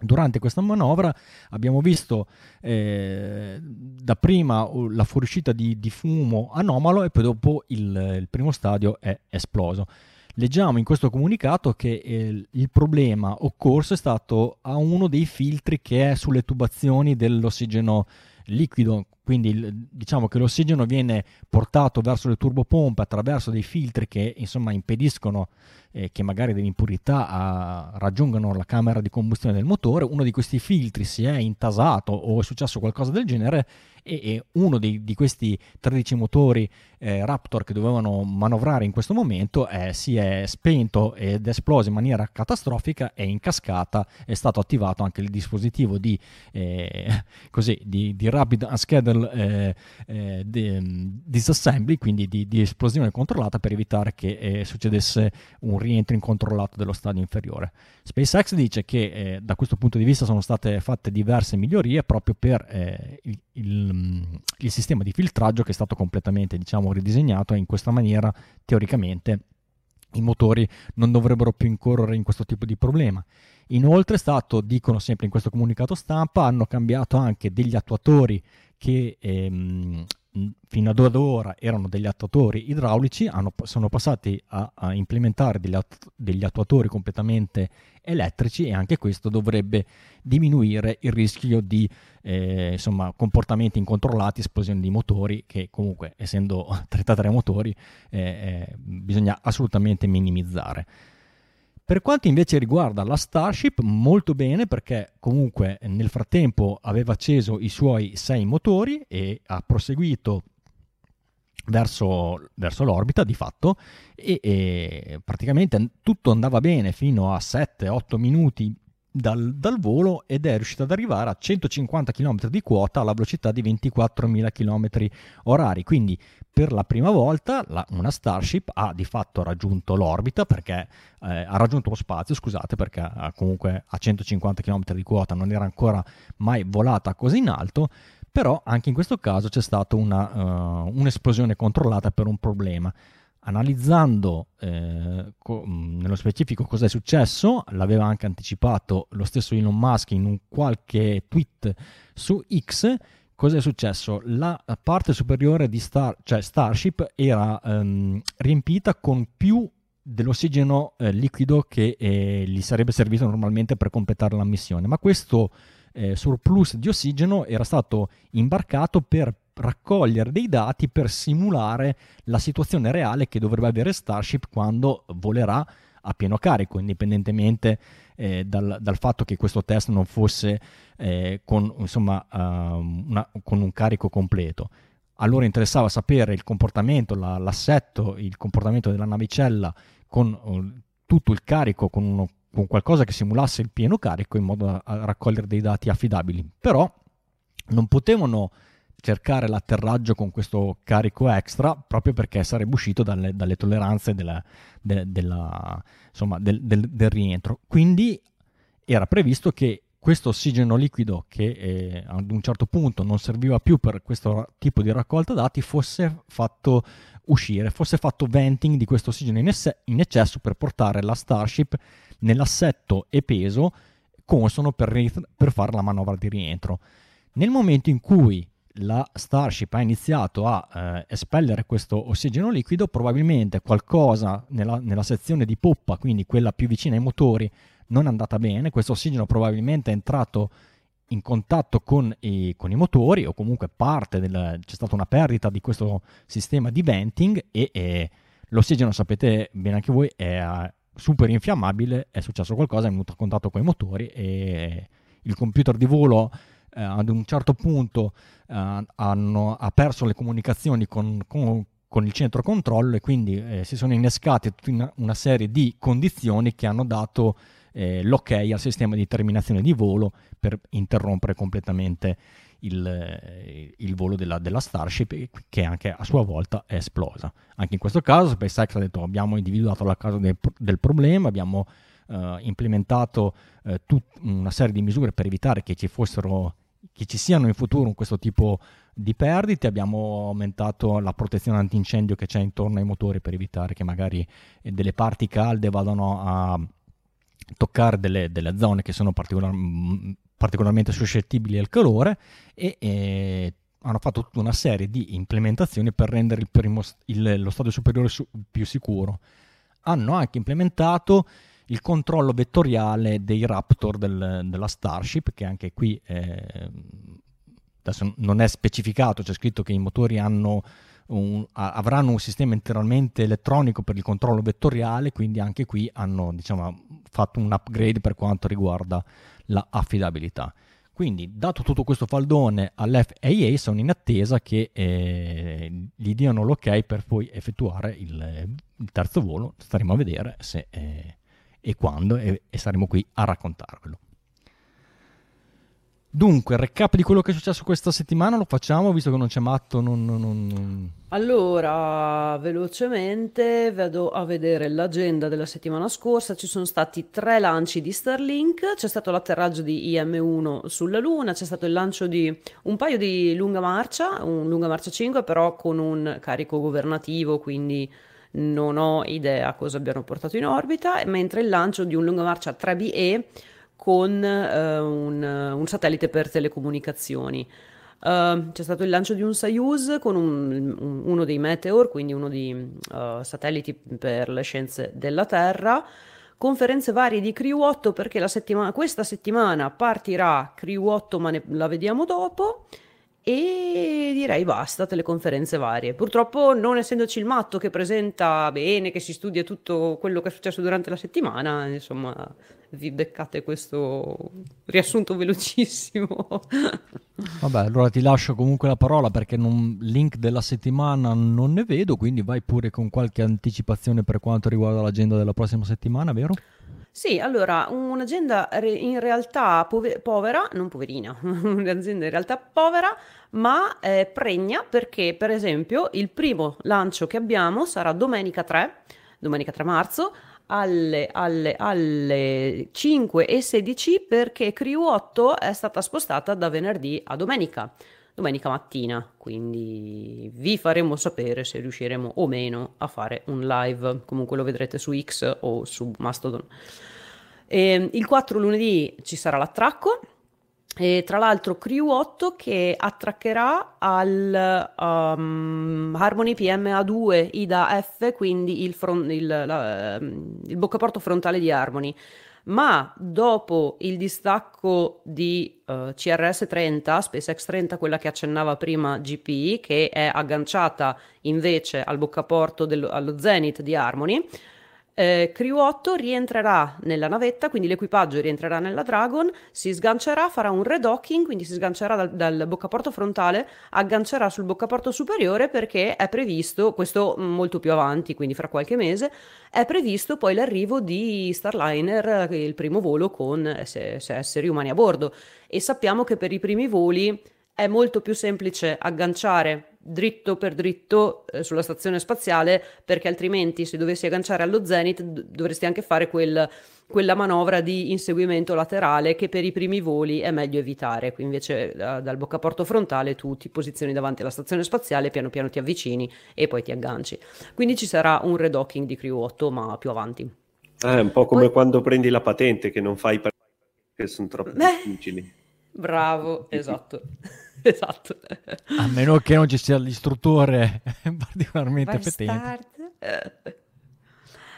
durante questa manovra abbiamo visto eh, da prima la fuoriuscita di, di fumo anomalo, e poi dopo il, il primo stadio è esploso. Leggiamo in questo comunicato che eh, il problema occorso è stato a uno dei filtri che è sulle tubazioni dell'ossigeno liquido. Quindi diciamo che l'ossigeno viene portato verso le turbopompe attraverso dei filtri che insomma impediscono eh, che magari delle impurità a, raggiungano la camera di combustione del motore. Uno di questi filtri si è intasato o è successo qualcosa del genere, e, e uno di, di questi tredici motori eh, Raptor che dovevano manovrare in questo momento eh, si è spento ed è esploso in maniera catastrofica, e in cascata è stato attivato anche il dispositivo di, eh, così, di, di rapid and scheduled level eh, eh, di disassembly, quindi di, di esplosione controllata, per evitare che eh, succedesse un rientro incontrollato dello stadio inferiore. SpaceX dice che eh, da questo punto di vista sono state fatte diverse migliorie proprio per eh, il, il, il sistema di filtraggio, che è stato completamente, diciamo, ridisegnato, e in questa maniera teoricamente i motori non dovrebbero più incorrere in questo tipo di problema. Inoltre è stato, dicono sempre in questo comunicato stampa, hanno cambiato anche degli attuatori che ehm, fino ad ora erano degli attuatori idraulici, hanno, sono passati a, a implementare degli, att- degli attuatori completamente elettrici, e anche questo dovrebbe diminuire il rischio di eh, insomma, comportamenti incontrollati, esplosioni di motori, che comunque, essendo trentatré motori, eh, eh, bisogna assolutamente minimizzare. Per quanto invece riguarda la Starship, molto bene, perché comunque nel frattempo aveva acceso i suoi sei motori e ha proseguito verso, verso l'orbita di fatto, e, e praticamente tutto andava bene fino a sette otto minuti dal, dal volo, ed è riuscita ad arrivare a centocinquanta chilometri di quota alla velocità di ventiquattromila chilometri orari. Quindi per la prima volta la, una Starship ha di fatto raggiunto l'orbita, perché eh, ha raggiunto lo spazio, scusate, perché comunque a centocinquanta chilometri di quota non era ancora mai volata così in alto, però anche in questo caso c'è stata una, uh, un'esplosione controllata per un problema. Analizzando eh, co- nello specifico cosa è successo, l'aveva anche anticipato lo stesso Elon Musk in un qualche tweet su X. Cosa è successo? La parte superiore di Star, cioè Starship, era ehm, riempita con più dell'ossigeno eh, liquido che eh, gli sarebbe servito normalmente per completare la missione, ma questo eh, surplus di ossigeno era stato imbarcato per raccogliere dei dati per simulare la situazione reale che dovrebbe avere Starship quando volerà a pieno carico, indipendentemente eh, dal, dal fatto che questo test non fosse eh, con, insomma, uh, una, con un carico completo. Allora interessava sapere il comportamento, la, l'assetto, il comportamento della navicella con uh, tutto il carico, con, uno, con qualcosa che simulasse il pieno carico, in modo da raccogliere dei dati affidabili. Però non potevano cercare l'atterraggio con questo carico extra, proprio perché sarebbe uscito dalle, dalle tolleranze della, de, della, insomma, del, del, del rientro. Quindi era previsto che questo ossigeno liquido, che eh, ad un certo punto non serviva più per questo tipo di raccolta dati, fosse fatto uscire, fosse fatto venting di questo ossigeno in, esse, in eccesso, per portare la Starship nell'assetto e peso consono per, per fare la manovra di rientro. Nel momento in cui la Starship ha iniziato a eh, espellere questo ossigeno liquido, probabilmente qualcosa nella, nella sezione di poppa, quindi quella più vicina ai motori, non è andata bene. Questo ossigeno probabilmente è entrato in contatto con i, con i motori, o comunque parte del, c'è stata una perdita di questo sistema di venting, e, e l'ossigeno, sapete bene anche voi, è super infiammabile. È successo qualcosa, è venuto a contatto con i motori, e il computer di volo Uh, ad un certo punto uh, hanno, ha perso le comunicazioni con, con, con il centro controllo, e quindi eh, si sono innescate tutta una, una serie di condizioni che hanno dato eh, l'ok al sistema di terminazione di volo per interrompere completamente il, il volo della, della Starship, che anche a sua volta è esplosa. Anche in questo caso SpaceX ha detto: abbiamo individuato la causa del, del problema, abbiamo uh, implementato uh, tut- una serie di misure per evitare che ci fossero che ci siano in futuro questo tipo di perdite, abbiamo aumentato la protezione antincendio che c'è intorno ai motori, per evitare che magari delle parti calde vadano a toccare delle, delle zone che sono particolar, particolarmente suscettibili al calore, e, e hanno fatto tutta una serie di implementazioni per rendere il primo, il, lo stadio superiore su, più sicuro. Hanno anche implementato il controllo vettoriale dei Raptor del, della Starship, che anche qui eh, adesso non è specificato, c'è scritto che i motori hanno un, avranno un sistema interamente elettronico per il controllo vettoriale, quindi anche qui hanno, diciamo, fatto un upgrade per quanto riguarda la affidabilità. Quindi, dato tutto questo faldone all'F A A, sono in attesa che eh, gli diano l'ok per poi effettuare il, il terzo volo. Staremo a vedere se... Eh, e quando, e, e saremo qui a raccontarvelo. Dunque, il recap di quello che è successo questa settimana lo facciamo, visto che non c'è Matto. Non, non, non... Allora, velocemente vado a vedere l'agenda della settimana scorsa. Ci sono stati tre lanci di Starlink, c'è stato l'atterraggio di I M uno sulla Luna, c'è stato il lancio di un paio di lunga marcia, un lunga marcia cinque, però con un carico governativo, quindi non ho idea cosa abbiano portato in orbita, mentre il lancio di un lunga marcia tre B E con eh, un, un satellite per telecomunicazioni. Uh, c'è stato il lancio di un Soyuz con un, un, uno dei Meteor, quindi uno dei uh, satelliti per le scienze della Terra. Conferenze varie di Crew otto, perché la settimana, questa settimana partirà Crew otto, ma ne, la vediamo dopo. E direi basta, teleconferenze varie. Purtroppo, non essendoci il Matto che presenta bene, che si studia tutto quello che è successo durante la settimana, insomma, vi beccate questo riassunto velocissimo. Vabbè, allora ti lascio comunque la parola, perché non, link della settimana non ne vedo, quindi vai pure con qualche anticipazione per quanto riguarda l'agenda della prossima settimana, vero? Sì, allora, un'agenda in realtà pover- povera, non poverina, un'agenda in realtà povera, ma eh, pregna, perché per esempio il primo lancio che abbiamo sarà domenica tre, domenica tre marzo, alle, alle, alle cinque e sedici, perché Crew otto è stata spostata da venerdì a domenica, domenica mattina, quindi vi faremo sapere se riusciremo o meno a fare un live, comunque lo vedrete su X o su Mastodon. E il quattro lunedì ci sarà l'attracco, e tra l'altro Crew otto che attraccherà al um, Harmony P M A due I D A F, quindi il, front, il, la, il boccaporto frontale di Harmony. Ma dopo il distacco di uh, C R S trenta, SpaceX trenta, quella che accennava prima G P, che è agganciata invece al boccaporto dello, allo Zenith di Harmony, eh, Crew otto rientrerà nella navetta, quindi l'equipaggio rientrerà nella Dragon, si sgancerà, farà un redocking, quindi si sgancerà dal, dal boccaporto frontale, aggancerà sul boccaporto superiore, perché è previsto, questo molto più avanti, quindi fra qualche mese, è previsto poi l'arrivo di Starliner, il primo volo con se, se esseri umani a bordo, e sappiamo che per i primi voli è molto più semplice agganciare dritto per dritto eh, sulla stazione spaziale, perché altrimenti se dovessi agganciare allo Zenith d- dovresti anche fare quel, quella manovra di inseguimento laterale che per i primi voli è meglio evitare. Qui invece da, dal boccaporto frontale tu ti posizioni davanti alla stazione spaziale, piano piano ti avvicini e poi ti agganci. Quindi ci sarà un redocking di Crew otto, ma più avanti. Ah, è un po' come poi... quando prendi la patente, che non fai per... che sono troppo Beh... difficili. Bravo, esatto. Esatto. A meno che non ci sia l'istruttore particolarmente fetente.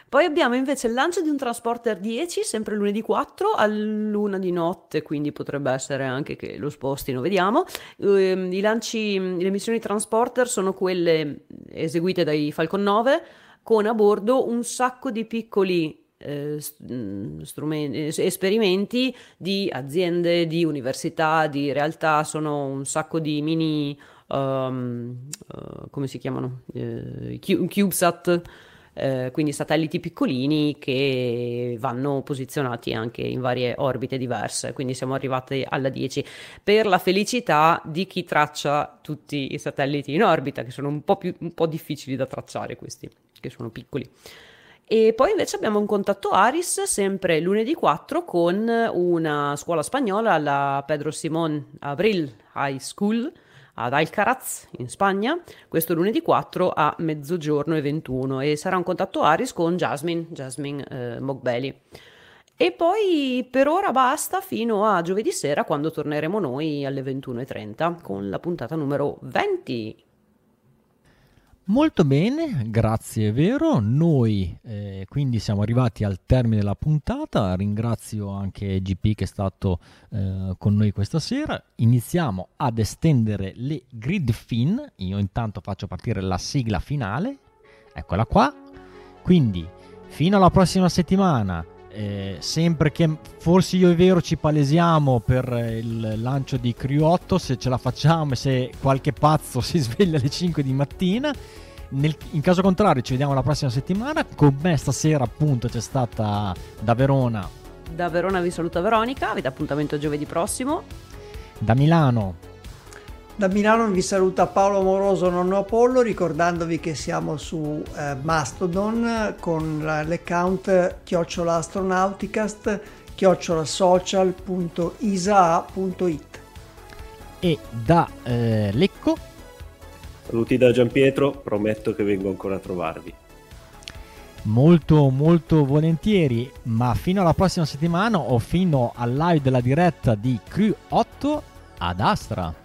Poi abbiamo invece il lancio di un Transporter dieci, sempre lunedì quattro, all'una di notte, quindi potrebbe essere anche che lo spostino, vediamo. Ehm, i lanci, le missioni Transporter sono quelle eseguite dai Falcon nove, con a bordo un sacco di piccoli strumenti, esperimenti di aziende, di università, di realtà. Sono un sacco di mini um, uh, come si chiamano? Uh, CubeSat, uh, quindi satelliti piccolini che vanno posizionati anche in varie orbite diverse, quindi siamo arrivati alla dieci, per la felicità di chi traccia tutti i satelliti in orbita, che sono un po' più, un po' difficili da tracciare questi, che sono piccoli. E poi invece abbiamo un contatto ARISS, sempre lunedì quattro, con una scuola spagnola, la Pedro Simón Abril High School ad Alcaraz in Spagna, questo lunedì quattro a mezzogiorno e ventuno, e sarà un contatto ARISS con Jasmine, Jasmine eh, Mogbeli. E poi per ora basta, fino a giovedì sera, quando torneremo noi alle ventuno e trenta con la puntata numero venti. Molto bene, grazie, è vero. Noi eh, quindi siamo arrivati al termine della puntata. Ringrazio anche G P che è stato eh, con noi questa sera. Iniziamo ad estendere le grid fin. Io intanto faccio partire la sigla finale. Eccola qua. Quindi fino alla prossima settimana. Eh, sempre che forse io e Vero ci palesiamo per il lancio di Crew otto, se ce la facciamo e se qualche pazzo si sveglia alle cinque di mattina. Nel, in caso contrario ci vediamo la prossima settimana. Con me stasera appunto c'è stata da Verona da Verona vi saluta Veronica, avete appuntamento giovedì prossimo. Da Milano. Da Milano vi saluta Paolo Amoroso, nonno Apollo, ricordandovi che siamo su eh, Mastodon con l'account chiocciola astronauticast, chiocciola social punto isa punto it. E da eh, Lecco. Saluti da Gian Pietro, prometto che vengo ancora a trovarvi. Molto molto volentieri, ma fino alla prossima settimana o fino al live della diretta di Crew otto ad Astra.